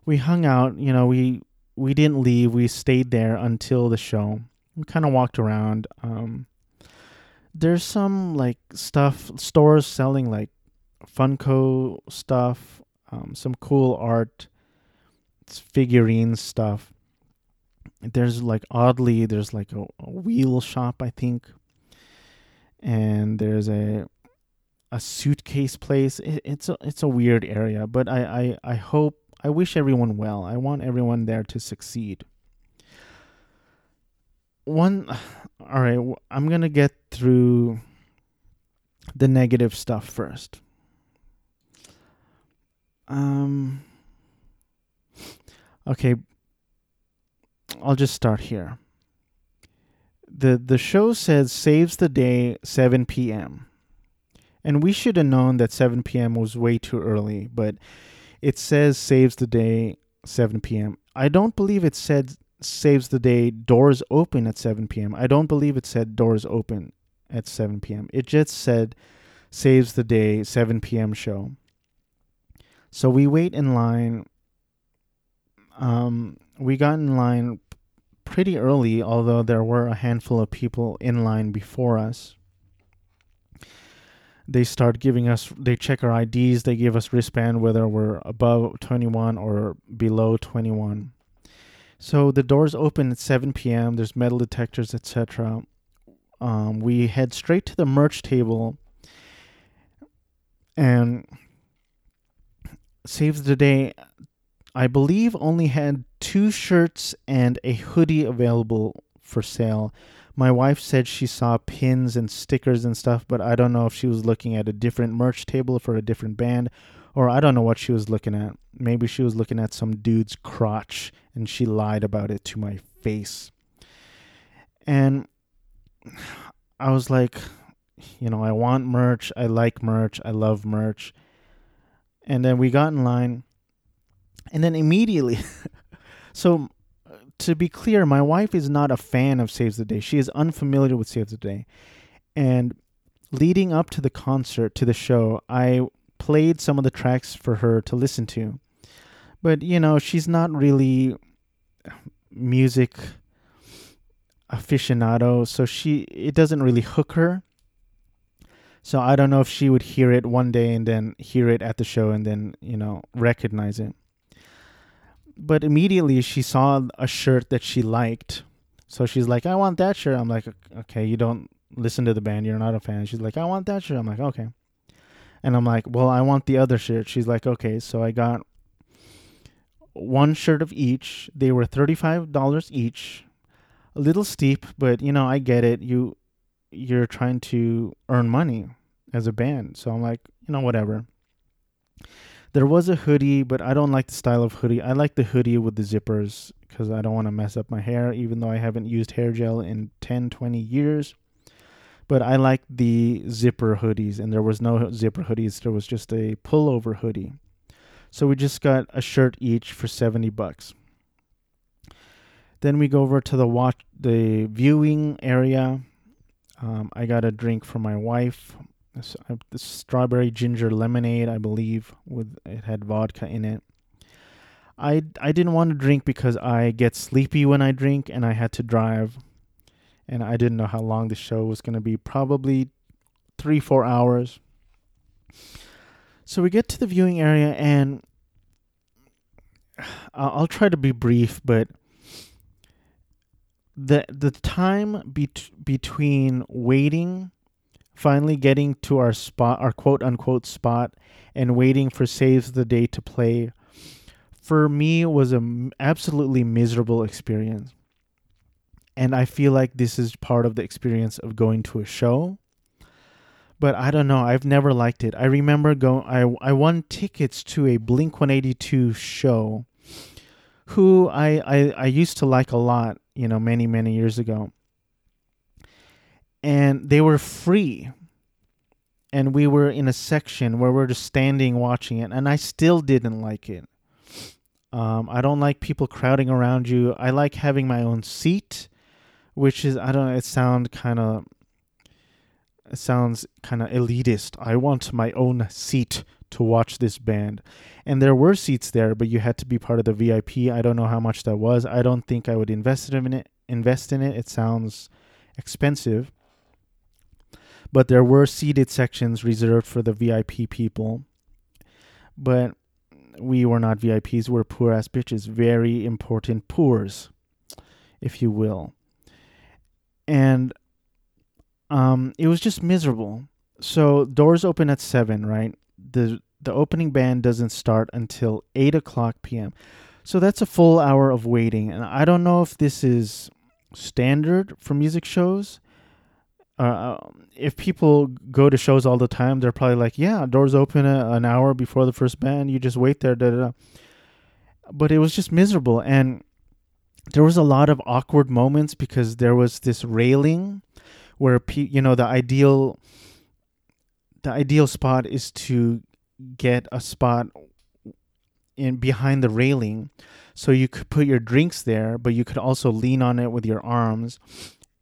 We hung out. You know, we didn't leave. We stayed there until the show. We kind of walked around. There's some like stuff, stores selling like Funko stuff, some cool art, figurine stuff. There's a wheel shop, I think. And there's a suitcase place. It's a weird area, but I wish everyone well. I want everyone there to succeed. All right, I'm going to get through the negative stuff first. Okay, I'll just start here. The show says Saves the Day, 7 p.m. And we should have known that 7 p.m. was way too early, but it says Saves the Day, 7 p.m. I don't believe it said Saves the Day, doors open at 7 p.m. I don't believe it said doors open at 7 p.m. It just said Saves the Day, 7 p.m. show. So we wait in line. We got in line pretty early, although there were a handful of people in line before us. They start giving us, they check our IDs, they give us wristband whether we're above 21 or below 21. So the doors open at 7 p.m. There's metal detectors, etc. We head straight to the merch table. And Saves the Day, I believe, only had 2 shirts and a hoodie available for sale. My wife said she saw pins and stickers and stuff, but I don't know if she was looking at a different merch table for a different band, or I don't know what she was looking at. Maybe she was looking at some dude's crotch and she lied about it to my face. And I was like, you know, I want merch. I like merch. I love merch. And then we got in line. And then immediately, so to be clear, my wife is not a fan of Saves the Day. She is unfamiliar with Saves the Day. And leading up to the concert, to the show, I played some of the tracks for her to listen to. But, you know, she's not really music aficionado, so it doesn't really hook her. So I don't know if she would hear it one day and then hear it at the show and then, you know, recognize it. But immediately she saw a shirt that she liked So she's like, I want that shirt. I'm like, okay, you don't listen to the band. You're not a fan. She's like, I want that shirt. I'm like, okay. And I'm like, well, I want the other shirt. She's like, okay. So I got one shirt of each. They were $35 each. A little steep, but, you know, I get it. You're trying to earn money as a band. So I'm like, you know, whatever. There was a hoodie, but I don't like the style of hoodie. I like the hoodie with the zippers because I don't want to mess up my hair, even though I haven't used hair gel in 10, 20 years. But I like the zipper hoodies, and there was no zipper hoodies. There was just a pullover hoodie. So we just got a shirt each for $70. Then we go over to the viewing area. I got a drink for my wife. The strawberry ginger lemonade, I believe, with it had vodka in it. I didn't want to drink because I get sleepy when I drink, and I had to drive, and I didn't know how long the show was going to be, probably 3-4 hours. So we get to the viewing area, and I'll try to be brief, but the time between waiting, finally getting to our spot, our quote-unquote spot, and waiting for Saves the Day to play, for me was an absolutely miserable experience. And I feel like this is part of the experience of going to a show. But I don't know. I've never liked it. I remember I won tickets to a Blink-182 show, who I used to like a lot, you know, many, many years ago. And they were free. And we were in a section where we're just standing watching it. And I still didn't like it. I don't like people crowding around you. I like having my own seat, which is, I don't know, it sounds kind of elitist. I want my own seat to watch this band. And there were seats there, but you had to be part of the VIP. I don't know how much that was. I don't think I would invest in it. It sounds expensive. But there were seated sections reserved for the VIP people. But we were not VIPs. We're poor ass bitches. Very important poors, if you will. And it was just miserable. So doors open at 7, right? The opening band doesn't start until 8:00 p.m. So that's a full hour of waiting. And I don't know if this is standard for music shows. If people go to shows all the time, they're probably like, yeah, doors open an hour before the first band. You just wait there. Da, da, da. But it was just miserable. And there was a lot of awkward moments because there was this railing where, you know, the ideal spot is to get a spot in behind the railing so you could put your drinks there, but you could also lean on it with your arms.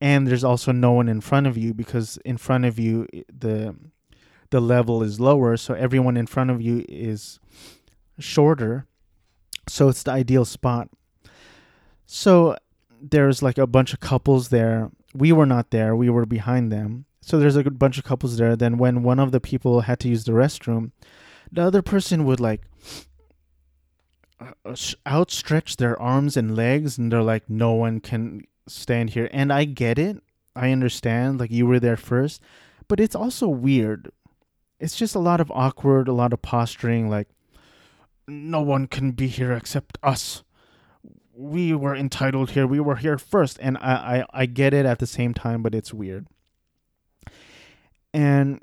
And there's also no one in front of you because in front of you, the level is lower. So everyone in front of you is shorter. So it's the ideal spot. So there's like a bunch of couples there. We were not there. We were behind them. So there's a good bunch of couples there. Then when one of the people had to use the restroom, the other person would like outstretch their arms and legs. And they're like, no one can stand here. And I get it. I understand. Like, you were there first. But it's also weird. It's just a lot of awkward, a lot of posturing. Like, no one can be here except us. We were entitled here. We were here first. And I get it at the same time, but it's weird. And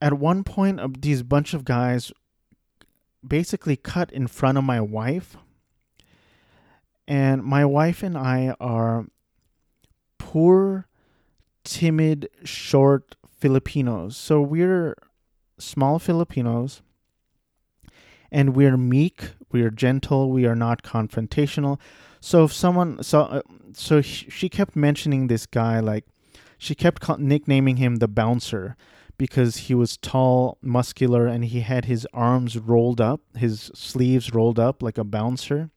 at one point, these bunch of guys basically cut in front of my wife. And my wife and I are poor, timid, short Filipinos. So we're small Filipinos. And we're meek, we are gentle, we are not confrontational. So if someone, so she kept mentioning this guy, like she kept nicknaming him the bouncer because he was tall, muscular, and he had his arms rolled up, his sleeves rolled up like a bouncer.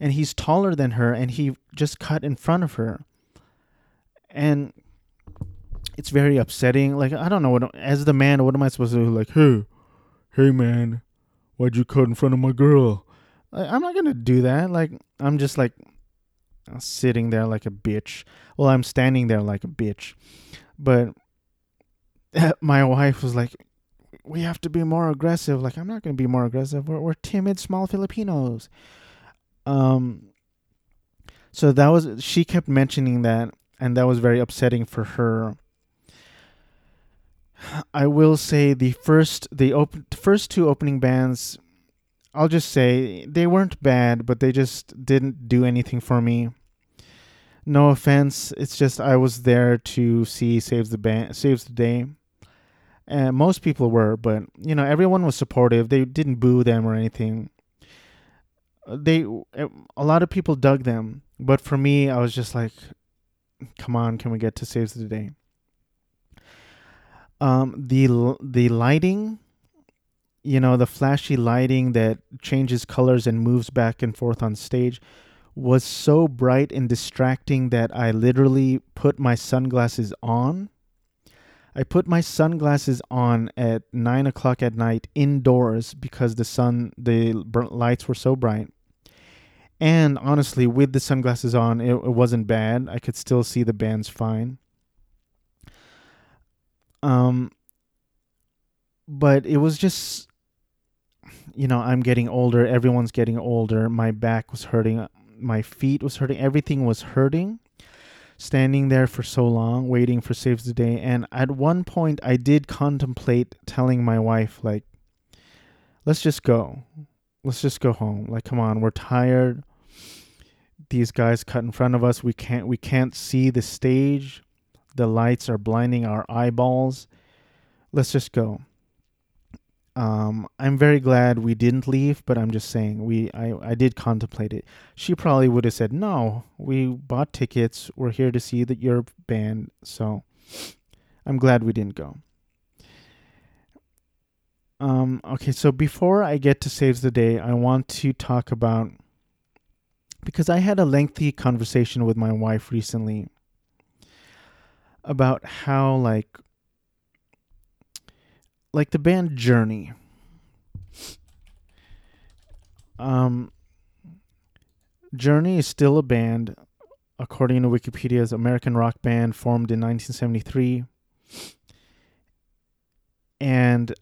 And he's taller than her, and he just cut in front of her. And it's very upsetting. Like, I don't know, as the man, what am I supposed to do? Like, hey man, why'd you cut in front of my girl? I'm not going to do that. Like, I'm just like, sitting there like a bitch. Well, I'm standing there like a bitch. But my wife was like, we have to be more aggressive. Like, I'm not going to be more aggressive. We're timid, small Filipinos. So that was, she kept mentioning that, and that was very upsetting for her. I will say the first two opening bands, I'll just say they weren't bad, but they just didn't do anything for me. No offense, it's just I was there to see Saves the Day. And most people were, but you know, everyone was supportive. They didn't boo them or anything. A lot of people dug them, but for me, I was just like, come on, can we get to Saves the Day? The lighting, you know, the flashy lighting that changes colors and moves back and forth on stage was so bright and distracting that I literally put my sunglasses on. I put my sunglasses on at 9:00 at night indoors because the lights were so bright. And honestly, with the sunglasses on, it wasn't bad. I could still see the bands fine. But it was just, you know, I'm getting older. Everyone's getting older. My back was hurting. My feet was hurting. Everything was hurting. Standing there for so long, waiting for Saves the Day. And at one point, I did contemplate telling my wife, like, let's just go. Let's just go home. Like, come on, we're tired. These guys cut in front of us. We can't see the stage. The lights are blinding our eyeballs. Let's just go. I'm very glad we didn't leave, but I'm just saying I did contemplate it. She probably would have said, no, we bought tickets. We're here to see your band. So I'm glad we didn't go. Okay, so before I get to Saves the Day, I want to talk about, because I had a lengthy conversation with my wife recently about how like the band Journey, Journey is still a band, according to Wikipedia's American rock band formed in 1973, and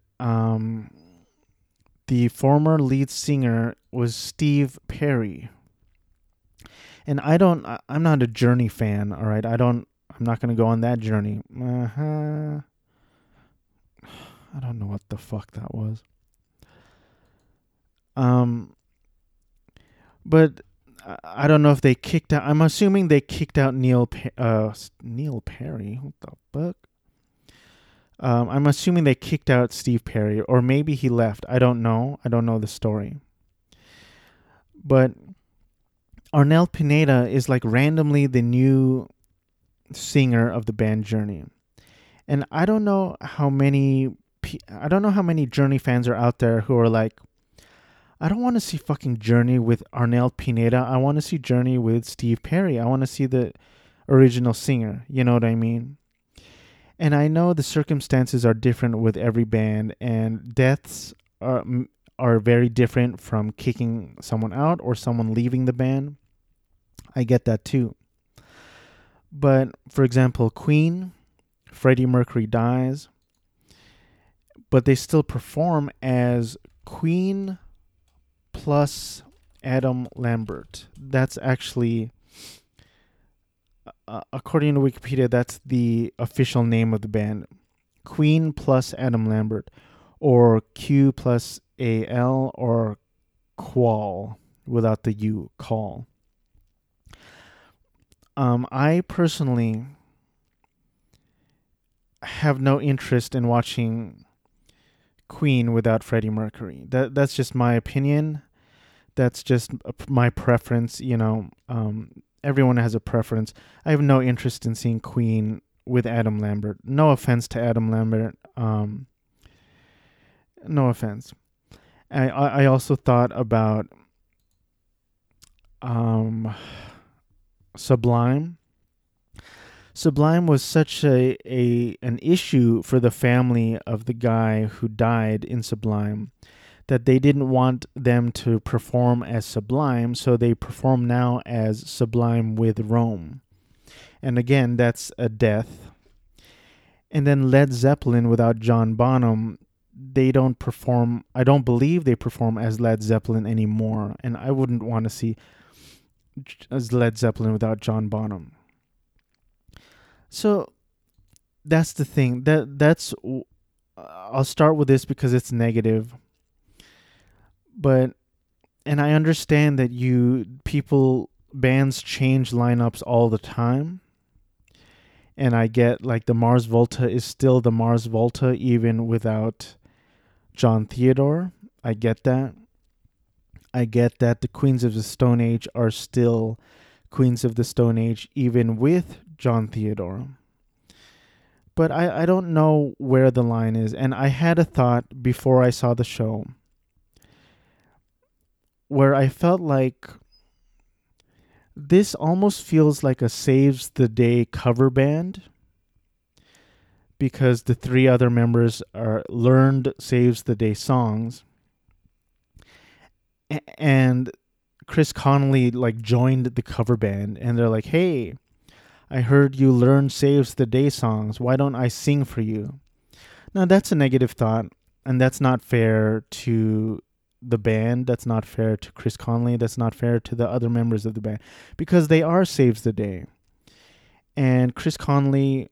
the former lead singer was Steve Perry. And I'm not a Journey fan, all right? I'm not going to go on that journey. I don't know what the fuck that was. But I don't know if they kicked out. I'm assuming they kicked out Neil Perry. What the fuck? I'm assuming they kicked out Steve Perry, or maybe he left. I don't know. I don't know the story. But Arnel Pineda is like randomly the new singer of the band Journey. And I don't know how many Journey fans are out there who are like, I don't want to see fucking Journey with Arnel Pineda. I want to see Journey with Steve Perry. I want to see the original singer. You know what I mean? And I know the circumstances are different with every band, and deaths are very different from kicking someone out or someone leaving the band. I get that too. But for example, Queen, Freddie Mercury dies, but they still perform as Queen plus Adam Lambert. That's actually, according to Wikipedia, that's the official name of the band. Queen plus Adam Lambert, or Q plus AL, or Qual, without the U, Call. I personally have no interest in watching Queen without Freddie Mercury. That's just my opinion. That's just my preference. You know, everyone has a preference. I have no interest in seeing Queen with Adam Lambert. No offense to Adam Lambert. No offense. I also thought about Sublime. Sublime was such an issue for the family of the guy who died in Sublime that they didn't want them to perform as Sublime, so they perform now as Sublime with Rome. And again, that's a death. And then Led Zeppelin without John Bonham, they don't perform, I don't believe they perform as Led Zeppelin anymore. And I wouldn't want to see as Led Zeppelin without John Bonham. So that's the thing. That's I'll start with this because it's negative. But, and I understand that bands change lineups all the time. And I get, like, the Mars Volta is still the Mars Volta even without John Theodore. I get that. I get that the Queens of the Stone Age are still Queens of the Stone Age even with John Theodore. But I don't know where the line is. And I had a thought before I saw the show where I felt like this almost feels like a Saves the Day cover band, because the three other members are learned Saves the Day songs, and Chris Conley like joined the cover band, and they're like, "Hey, I heard you learn Saves the Day songs. Why don't I sing for you?" Now that's a negative thought, and that's not fair to the band, that's not fair to Chris Conley, that's not fair to the other members of the band, because they are Saves the Day. And Chris Conley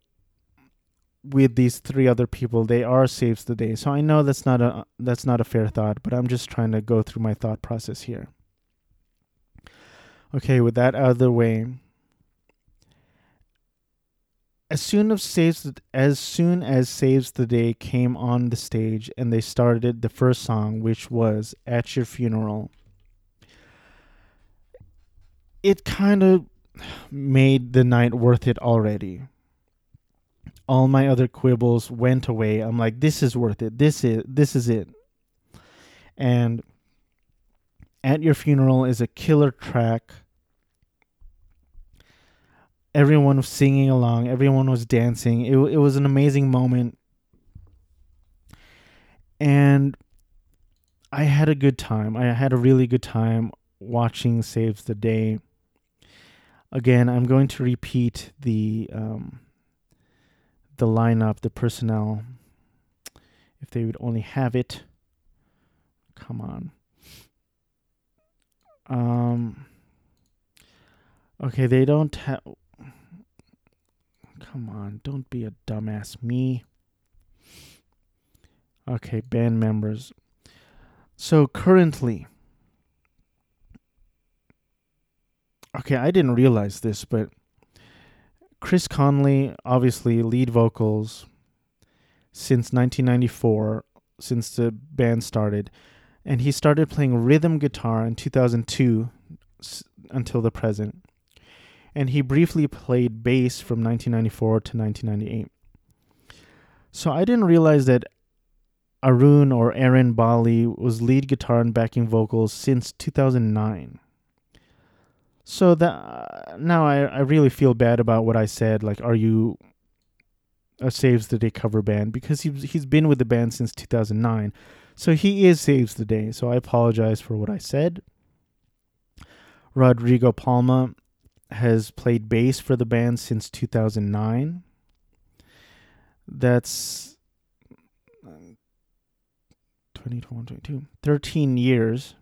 with these three other people, they are Saves the Day. So I know that's not a fair thought, but I'm just trying to go through my thought process here. Okay, with that out of the way, as soon as Saves the Day came on the stage and they started the first song, which was At Your Funeral, it kind of made the night worth it already. All my other quibbles went away. I'm like, this is worth it. This is it. And At Your Funeral is a killer track. Everyone was singing along. Everyone was dancing. It was an amazing moment. And I had a good time. I had a really good time watching Saves the Day. Again, I'm going to repeat the lineup, the personnel. If they would only have it. Come on. Okay, they don't have... Come on, don't be a dumbass me. Okay, band members. So currently... Okay, I didn't realize this, but... Chris Conley, obviously, lead vocals since 1994, since the band started. And he started playing rhythm guitar in 2002 until the present. And he briefly played bass from 1994 to 1998. So I didn't realize that Arun or Arun Bali was lead guitar and backing vocals since 2009. So that now I really feel bad about what I said. Like, are you a Saves the Day cover band? Because he's been with the band since 2009. So he is Saves the Day. So I apologize for what I said. Rodrigo Palma has played bass for the band since 2009. That's 2021, 22, 13 years.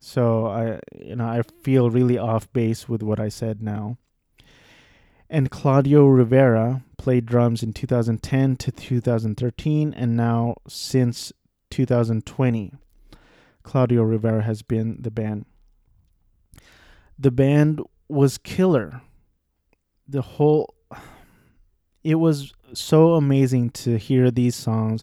So I feel really off base with what I said now. And Claudio Rivera played drums in 2010 to 2013, and now since 2020, Claudio Rivera has been the band. The band was killer. It was so amazing to hear these songs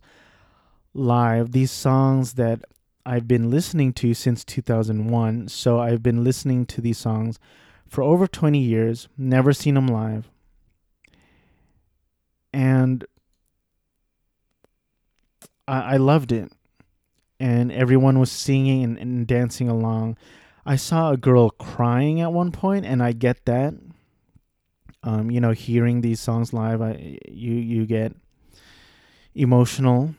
live, these songs that I've been listening to since 2001. So I've been listening to these songs for over 20 years, never seen them live. And I loved it. And everyone was singing and dancing along. I saw a girl crying at one point, and I get that. Hearing these songs live, you get emotional.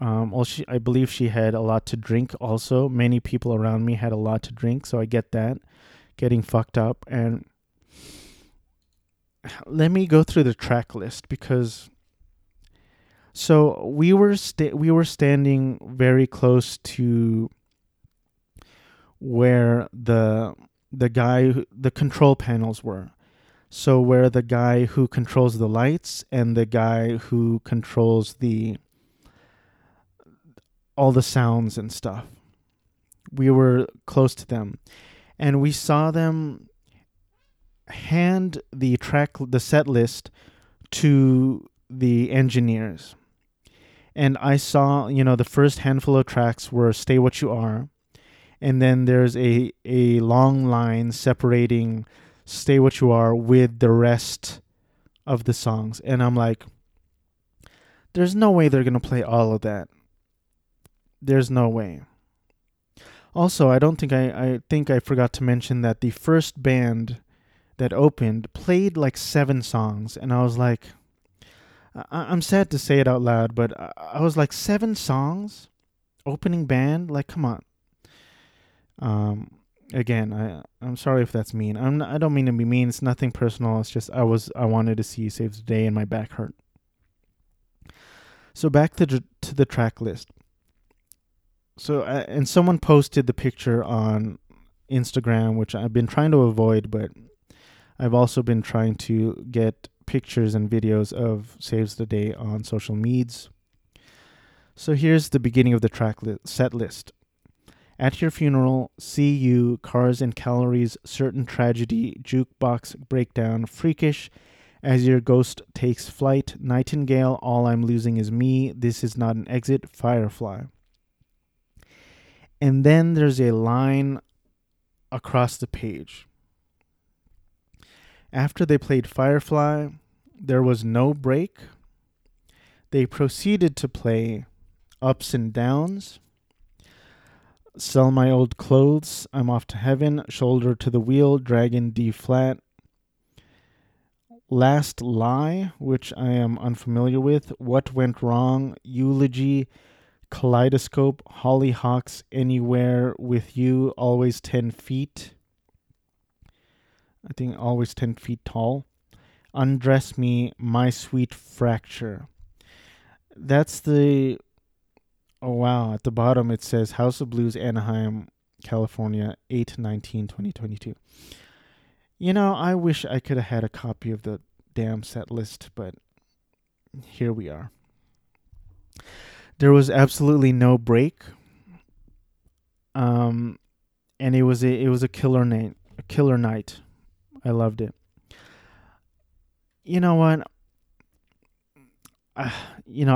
I believe she had a lot to drink also. Many people around me had a lot to drink, so I get that. Getting fucked up. And let me go through the track list because... So we were standing very close to where the control panels were. So where the guy who controls the lights and the guy who controls all the sounds and stuff. We were close to them. And we saw them hand the set list to the engineers. And I saw, the first handful of tracks were Stay What You Are. And then there's a long line separating Stay What You Are with the rest of the songs. And I'm like, there's no way they're going to play all of that. There's no way. Also, I think I forgot to mention that the first band that opened played like 7 songs. And I was like, I'm sad to say it out loud, but I was like, 7 songs? Opening band? Like, come on. Again, I'm sorry if that's mean. I don't mean to be mean. It's nothing personal. It's just I wanted to see Saves the Day and my back hurt. So back to the track list. So and someone posted the picture on Instagram, which I've been trying to avoid, but I've also been trying to get pictures and videos of Saves the Day on social medias. So here's the beginning of the set list. At Your Funeral, See You, Cars and Calories, Certain Tragedy, Jukebox Breakdown, Freakish, As Your Ghost Takes Flight, Nightingale, All I'm Losing Is Me, This Is Not an Exit, Firefly. And then there's a line across the page. After they played Firefly, there was no break. They proceeded to play Ups and Downs, Sell My Old Clothes, I'm Off to Heaven, Shoulder to the Wheel, Dragon D-flat, Last Lie, which I am unfamiliar with, What Went Wrong, Eulogy, Kaleidoscope, Hollyhocks, Anywhere With You, Always 10 Feet, I think Always 10 Feet Tall, Undress Me, My Sweet Fracture. That's the... Oh, wow. At the bottom, it says House of Blues, Anaheim, California, 8/19/2022. I wish I could have had a copy of the damn set list, but here we are. There was absolutely no break. And it was a killer night. A killer night. I loved it. You know what? I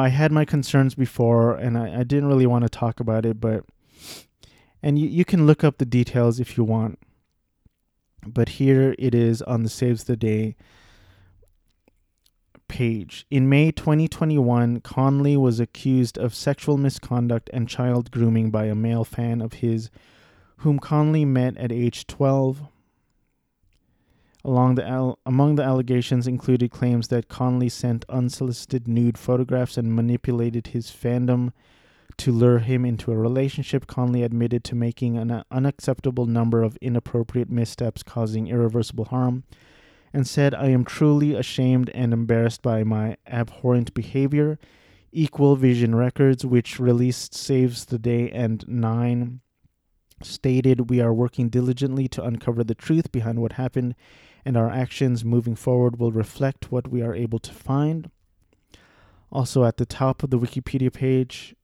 had my concerns before, and I didn't really want to talk about it, and you can look up the details if you want. But here it is on the Saves the Day page. In May 2021, Conley was accused of sexual misconduct and child grooming by a male fan of his, whom Conley met at age 12. Among the allegations included claims that Conley sent unsolicited nude photographs and manipulated his fandom to lure him into a relationship. Conley admitted to making an unacceptable number of inappropriate missteps causing irreversible harm and said, "I am truly ashamed and embarrassed by my abhorrent behavior." Equal Vision Records, which released Saves the Day and Nine, stated, "We are working diligently to uncover the truth behind what happened, and our actions moving forward will reflect what we are able to find." Also at the top of the Wikipedia page,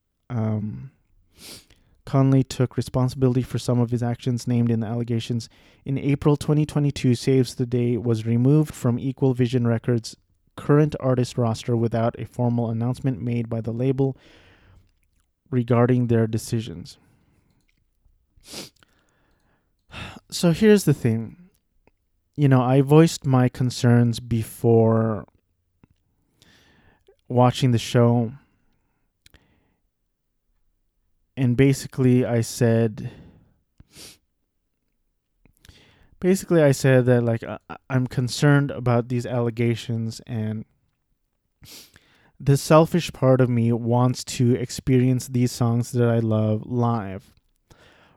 Conley took responsibility for some of his actions named in the allegations. In April 2022, Saves the Day was removed from Equal Vision Records' current artist roster without a formal announcement made by the label regarding their decisions. So here's the thing. I voiced my concerns before watching the show. And basically I said that I'm concerned about these allegations, and the selfish part of me wants to experience these songs that I love live,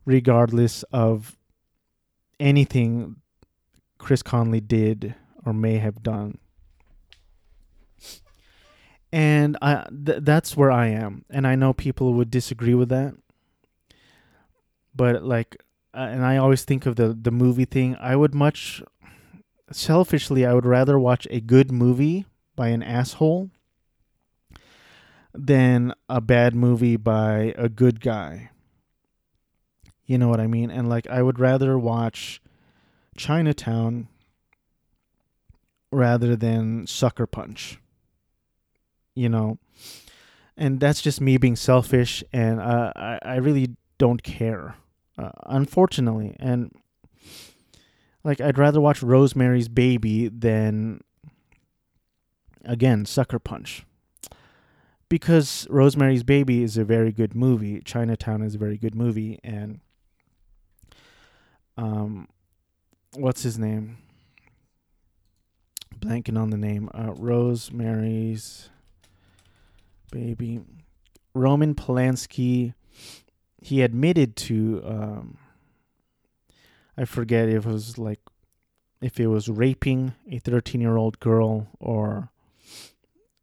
regardless of anything Chris Conley did or may have done. And that's where I am. And I know people would disagree with that. But and I always think of the movie thing. I would rather watch a good movie by an asshole than a bad movie by a good guy. You know what I mean? And I would rather watch Chinatown rather than Sucker Punch. You know? And that's just me being selfish, and I really don't care, unfortunately. And I'd rather watch Rosemary's Baby than, again, Sucker Punch. Because Rosemary's Baby is a very good movie. Chinatown is a very good movie. And what's his name? Blanking on the name. Rosemary's Baby. Roman Polanski, he admitted to, I forget if it was raping a 13-year-old girl or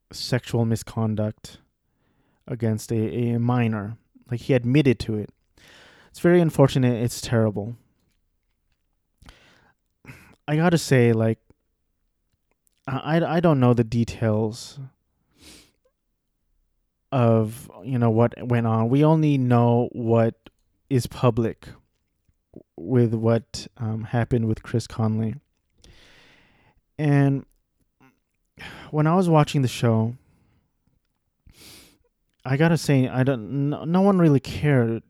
sexual misconduct against a minor. He admitted to it. It's very unfortunate. It's terrible. I gotta say, I don't know the details of, what went on. We only know what is public with what happened with Chris Conley. And when I was watching the show, I gotta say, no one really cared.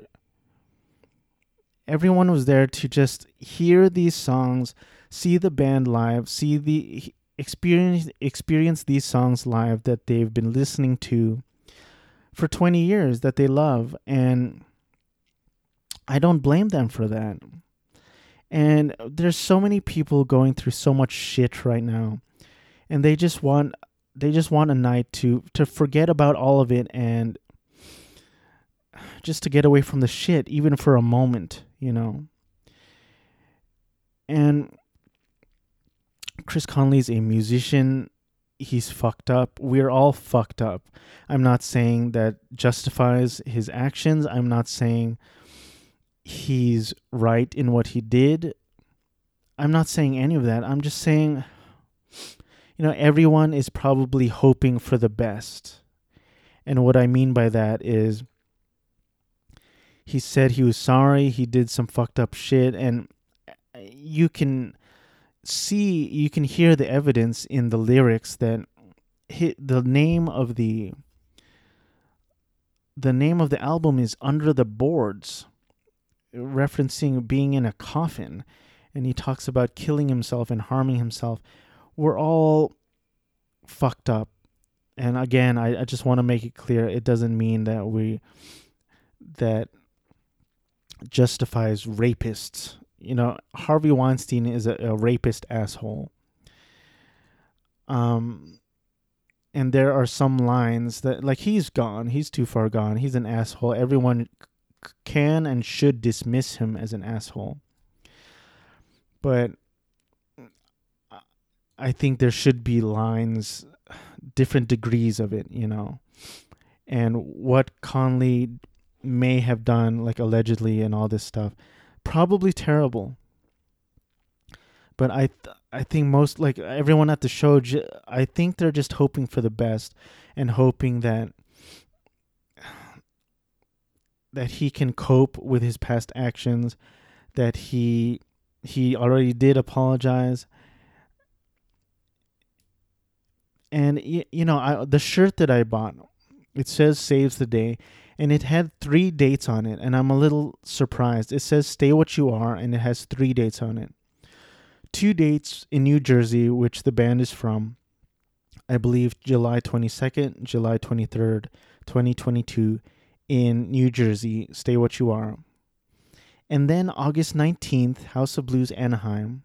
Everyone was there to just hear these songs, see the band live, experience these songs live that they've been listening to for 20 years that they love. And I don't blame them for that. And there's so many people going through so much shit right now. And they just want a night to forget about all of it and just to get away from the shit, even for a moment, And Chris Conley's a musician. He's fucked up. We're all fucked up. I'm not saying that justifies his actions. I'm not saying he's right in what he did. I'm not saying any of that. I'm just saying, everyone is probably hoping for the best. And what I mean by that is he said he was sorry, he did some fucked up shit, and you can hear the evidence in the lyrics that the name of the album is Under the Boards, referencing being in a coffin, and he talks about killing himself and harming himself. We're all fucked up. And again, I just want to make it clear, it doesn't mean that that justifies rapists. Harvey Weinstein is a rapist asshole. And there are some lines that, he's gone. He's too far gone. He's an asshole. Everyone can and should dismiss him as an asshole. But I think there should be lines, different degrees of it, And what Conley may have done, allegedly and all this stuff, probably terrible. But I think most, everyone at the show, I think they're just hoping for the best and hoping that he can cope with his past actions, that he already did apologize. And, the shirt that I bought, it says Saves the Day, and it had 3 dates on it, and I'm a little surprised. It says Stay What You Are, and it has 3 dates on it. 2 dates in New Jersey, which the band is from, I believe July 22nd, July 23rd, 2022, in New Jersey, Stay What You Are. And then August 19th, House of Blues, Anaheim,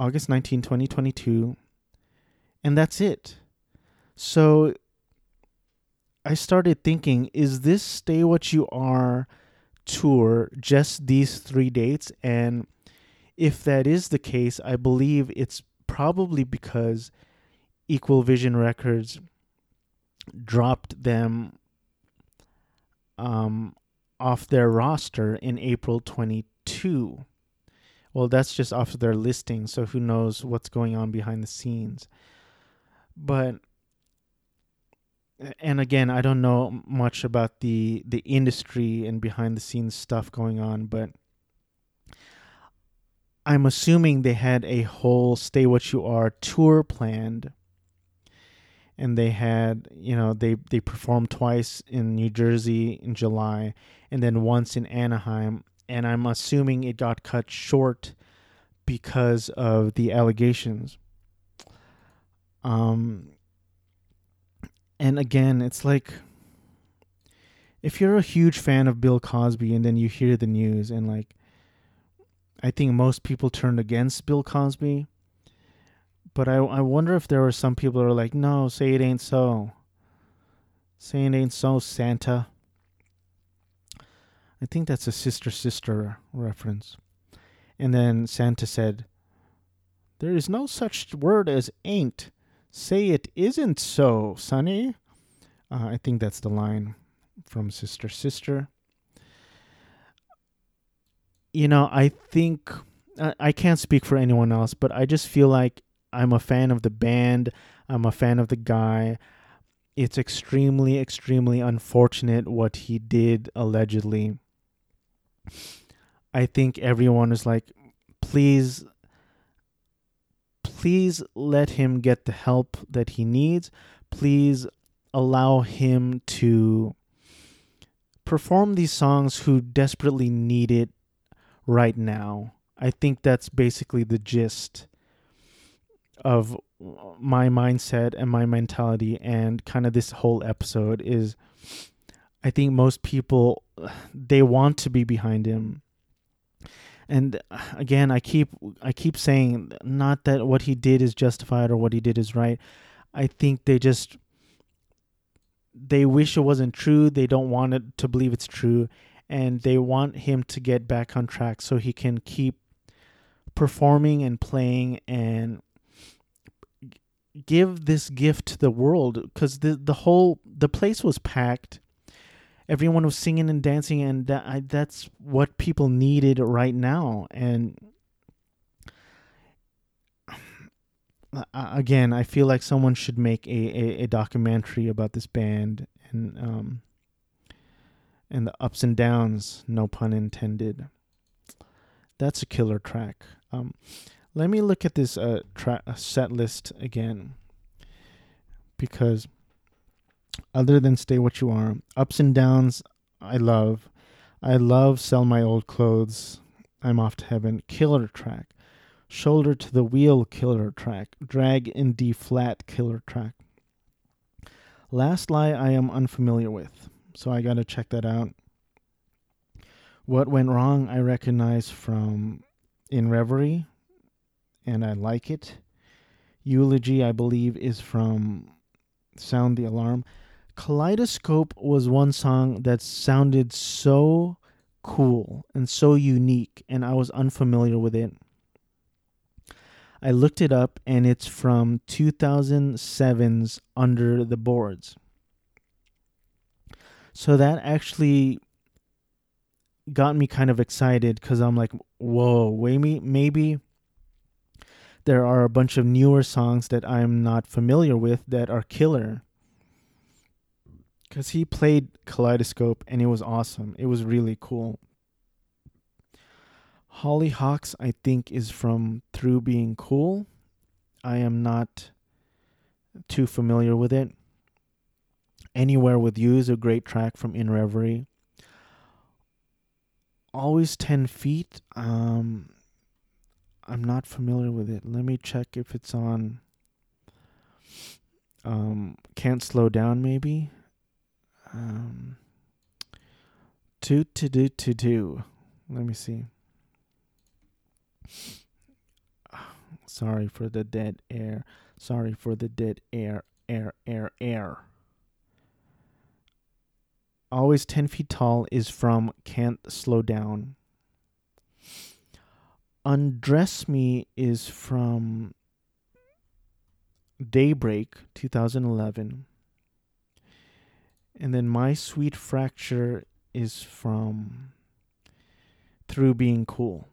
August 19, 2022, and that's it. So I started thinking, is this Stay What You Are tour just these three dates? And if that is the case, I believe it's probably because Equal Vision Records dropped them off their roster in April 22. Well, that's just off of their listing, so who knows what's going on behind the scenes. But, and again, I don't know much about the industry and behind the scenes stuff going on, but I'm assuming they had a whole Stay What You Are tour planned. And they had, you know, they performed twice in New Jersey in July and then once in Anaheim. And I'm assuming it got cut short because of the allegations. And again, it's like, if you're a huge fan of Bill Cosby and then you hear the news, and like, I think most people turned against Bill Cosby. But I wonder if there were some people that were like, no, say it ain't so. Say it ain't so, Santa. I think that's a sister reference. And then Santa said, there is no such word as ain't. Say it isn't so, Sonny. I think that's the line from Sister. You know, I think, I can't speak for anyone else, but I just feel like I'm a fan of the band. I'm a fan of the guy. It's extremely, extremely unfortunate what he did, allegedly. I think everyone is like, please let him get the help that he needs. Please allow him to perform these songs who desperately need it right now. I think that's basically the gist of my mindset and my mentality, and kind of this whole episode is, I think most people, they want to be behind him. And again, I keep saying, not that what he did is justified or what he did is right. I think they wish it wasn't true. They don't want it to believe it's true, and they want him to get back on track so he can keep performing and playing and give this gift to the world, because the place was packed. Everyone was singing and dancing, and that's what people needed right now. And again, I feel like someone should make a documentary about this band and the ups and downs, no pun intended. That's a killer track. Let me look at this set list again, because other than Stay What You Are, Ups and Downs, I love. I love Sell My Old Clothes, I'm Off to Heaven, killer track. Shoulder to the Wheel, killer track. Drag in D-flat, killer track. Last Lie, I am unfamiliar with, so I gotta check that out. What Went Wrong, I recognize from In Reverie, and I like it. Eulogy, I believe, is from Sound the Alarm. Kaleidoscope was one song that sounded so cool and so unique, and I was unfamiliar with it. I looked it up, and it's from 2007's Under the Boards. So that actually got me kind of excited, because I'm like, whoa, maybe there are a bunch of newer songs that I'm not familiar with that are killer. Because he played Kaleidoscope and it was awesome. It was really cool. Hollyhocks, I think, is from Through Being Cool. I am not too familiar with it. Anywhere With You is a great track from In Reverie. Always 10 Feet. I'm not familiar with it. Let me check if it's on Can't Slow Down, maybe. To do. Let me see. Sorry for the dead air. air. Always 10 feet tall is from Can't Slow Down. Undress Me is from Daybreak, 2011. And then My Sweet Fracture is from Through Being Cool.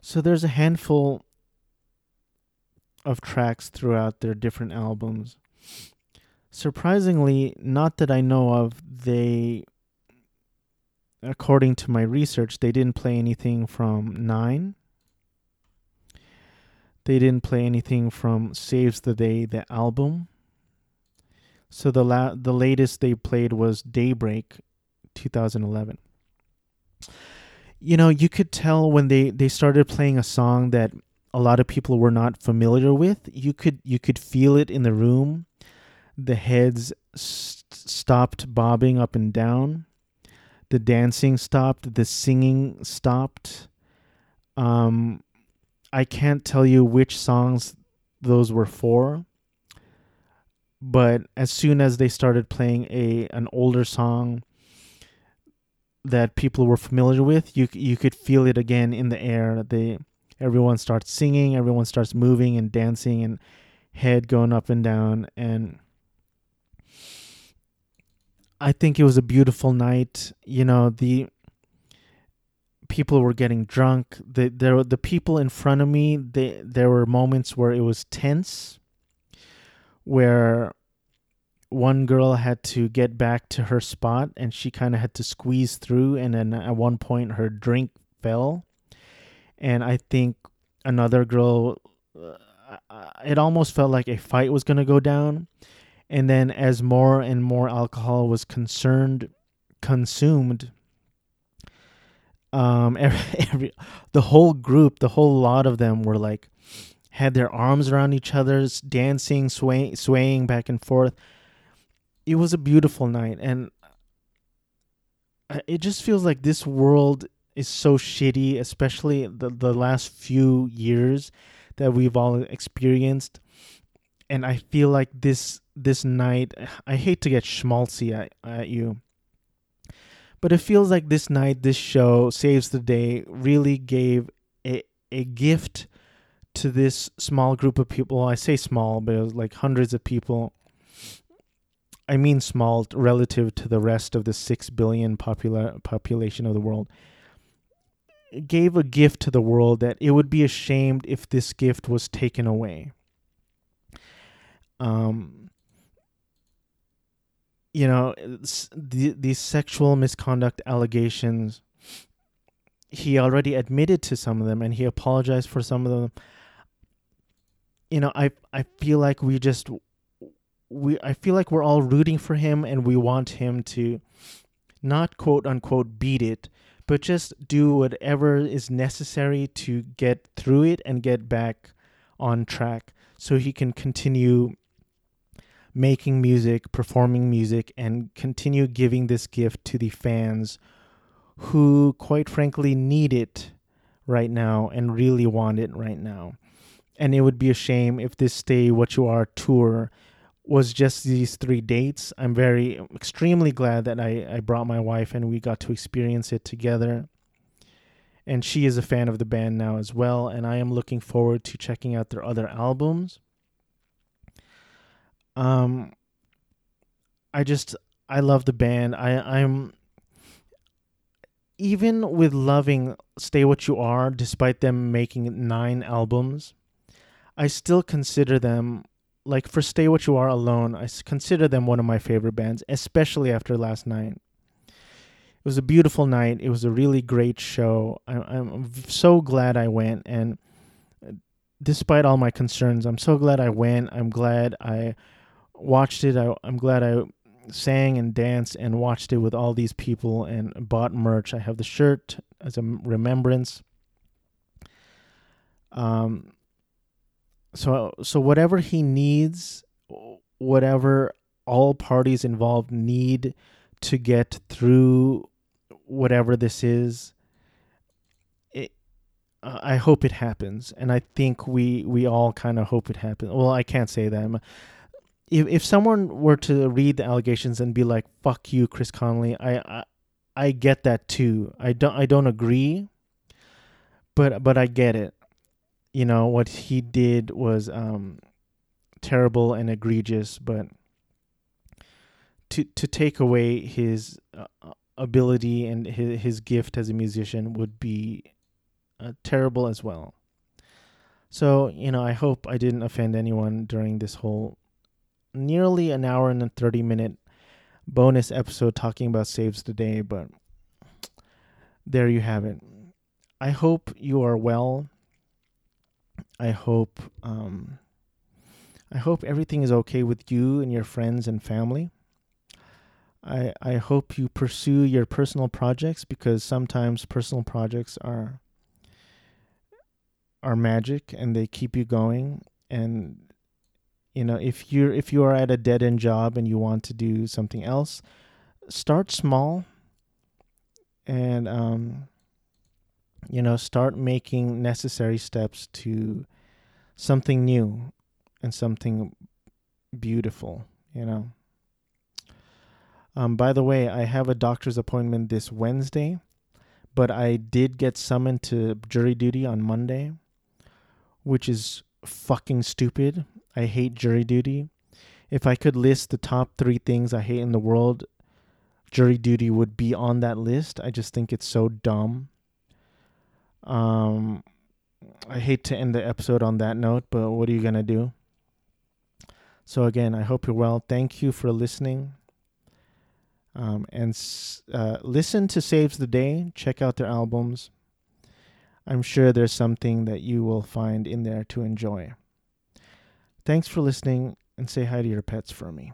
So there's a handful of tracks throughout their different albums. Surprisingly, not that I know of, they, according to my research, they didn't play anything from Nine. They didn't play anything from Saves the Day, the album. So the latest they played was Daybreak, 2011. You know, you could tell when they started playing a song that a lot of people were not familiar with. You could feel it in the room. The heads stopped bobbing up and down. The dancing stopped. The singing stopped. I can't tell you which songs those were for. But as soon as they started playing an older song that people were familiar with, you could feel it again in the air. Everyone starts singing. Everyone starts moving and dancing and head going up and down. And I think it was a beautiful night. You know, the people were getting drunk. The people in front of me, there were moments where it was tense, where one girl had to get back to her spot and she kind of had to squeeze through. And then at one point her drink fell. And I think another girl, it almost felt like a fight was going to go down. And then as more and more alcohol was consumed, the whole group, the whole lot of them were like, had their arms around each other, dancing, swaying back and forth. It was a beautiful night. And it just feels like this world is so shitty, especially the last few years that we've all experienced. And I feel like this night, I hate to get schmaltzy at you, but it feels like this night, this show, Saves the Day, really gave a gift to this small group of people. I say small, but it was like hundreds of people. I mean small relative to the rest of the 6 billion population of the world. It gave a gift to the world that it would be ashamed if this gift was taken away. You know, these sexual misconduct allegations, he already admitted to some of them and he apologized for some of them. You know, I feel like I feel like we're all rooting for him and we want him to not quote unquote beat it, but just do whatever is necessary to get through it and get back on track so he can continue making music, performing music, and continue giving this gift to the fans who, quite frankly, need it right now and really want it right now. And it would be a shame if this Stay What You Are tour was just these 3 dates. I'm extremely glad that I brought my wife and we got to experience it together. And she is a fan of the band now as well. And I am looking forward to checking out their other albums. I love the band. I'm even with loving Stay What You Are, despite them making 9 albums, I still consider them, like for Stay What You Are alone, I consider them one of my favorite bands, especially after last night. It was a beautiful night. It was a really great show. I'm so glad I went. And despite all my concerns, I'm so glad I went. I'm glad I watched it. I'm glad I sang and danced and watched it with all these people and bought merch. I have the shirt as a remembrance. So whatever he needs, whatever all parties involved need to get through whatever this is, I hope it happens, and I think we all kind of hope it happens. Well, I can't say that. If someone were to read the allegations and be like, "Fuck you, Chris Conley," I get that too. I don't agree, but I get it. You know, what he did was terrible and egregious, but to take away his ability and his gift as a musician would be terrible as well. So, you know, I hope I didn't offend anyone during this whole nearly an hour and a 30-minute bonus episode talking about Saves the Day, but there you have it. I hope you are well. I hope everything is okay with you and your friends and family. I hope you pursue your personal projects, because sometimes personal projects are magic and they keep you going. And you know, if you are at a dead-end job and you want to do something else, start small and you know, start making necessary steps to something new and something beautiful, you know. By the way, I have a doctor's appointment this Wednesday, but I did get summoned to jury duty on Monday, which is fucking stupid. I hate jury duty. If I could list the top 3 things I hate in the world, jury duty would be on that list. I just think it's so dumb. I hate to end the episode on that note, but what are you going to do? So again, I hope you're well. Thank you for listening. And listen to Saves the Day. Check out their albums. I'm sure there's something that you will find in there to enjoy. Thanks for listening, and say hi to your pets for me.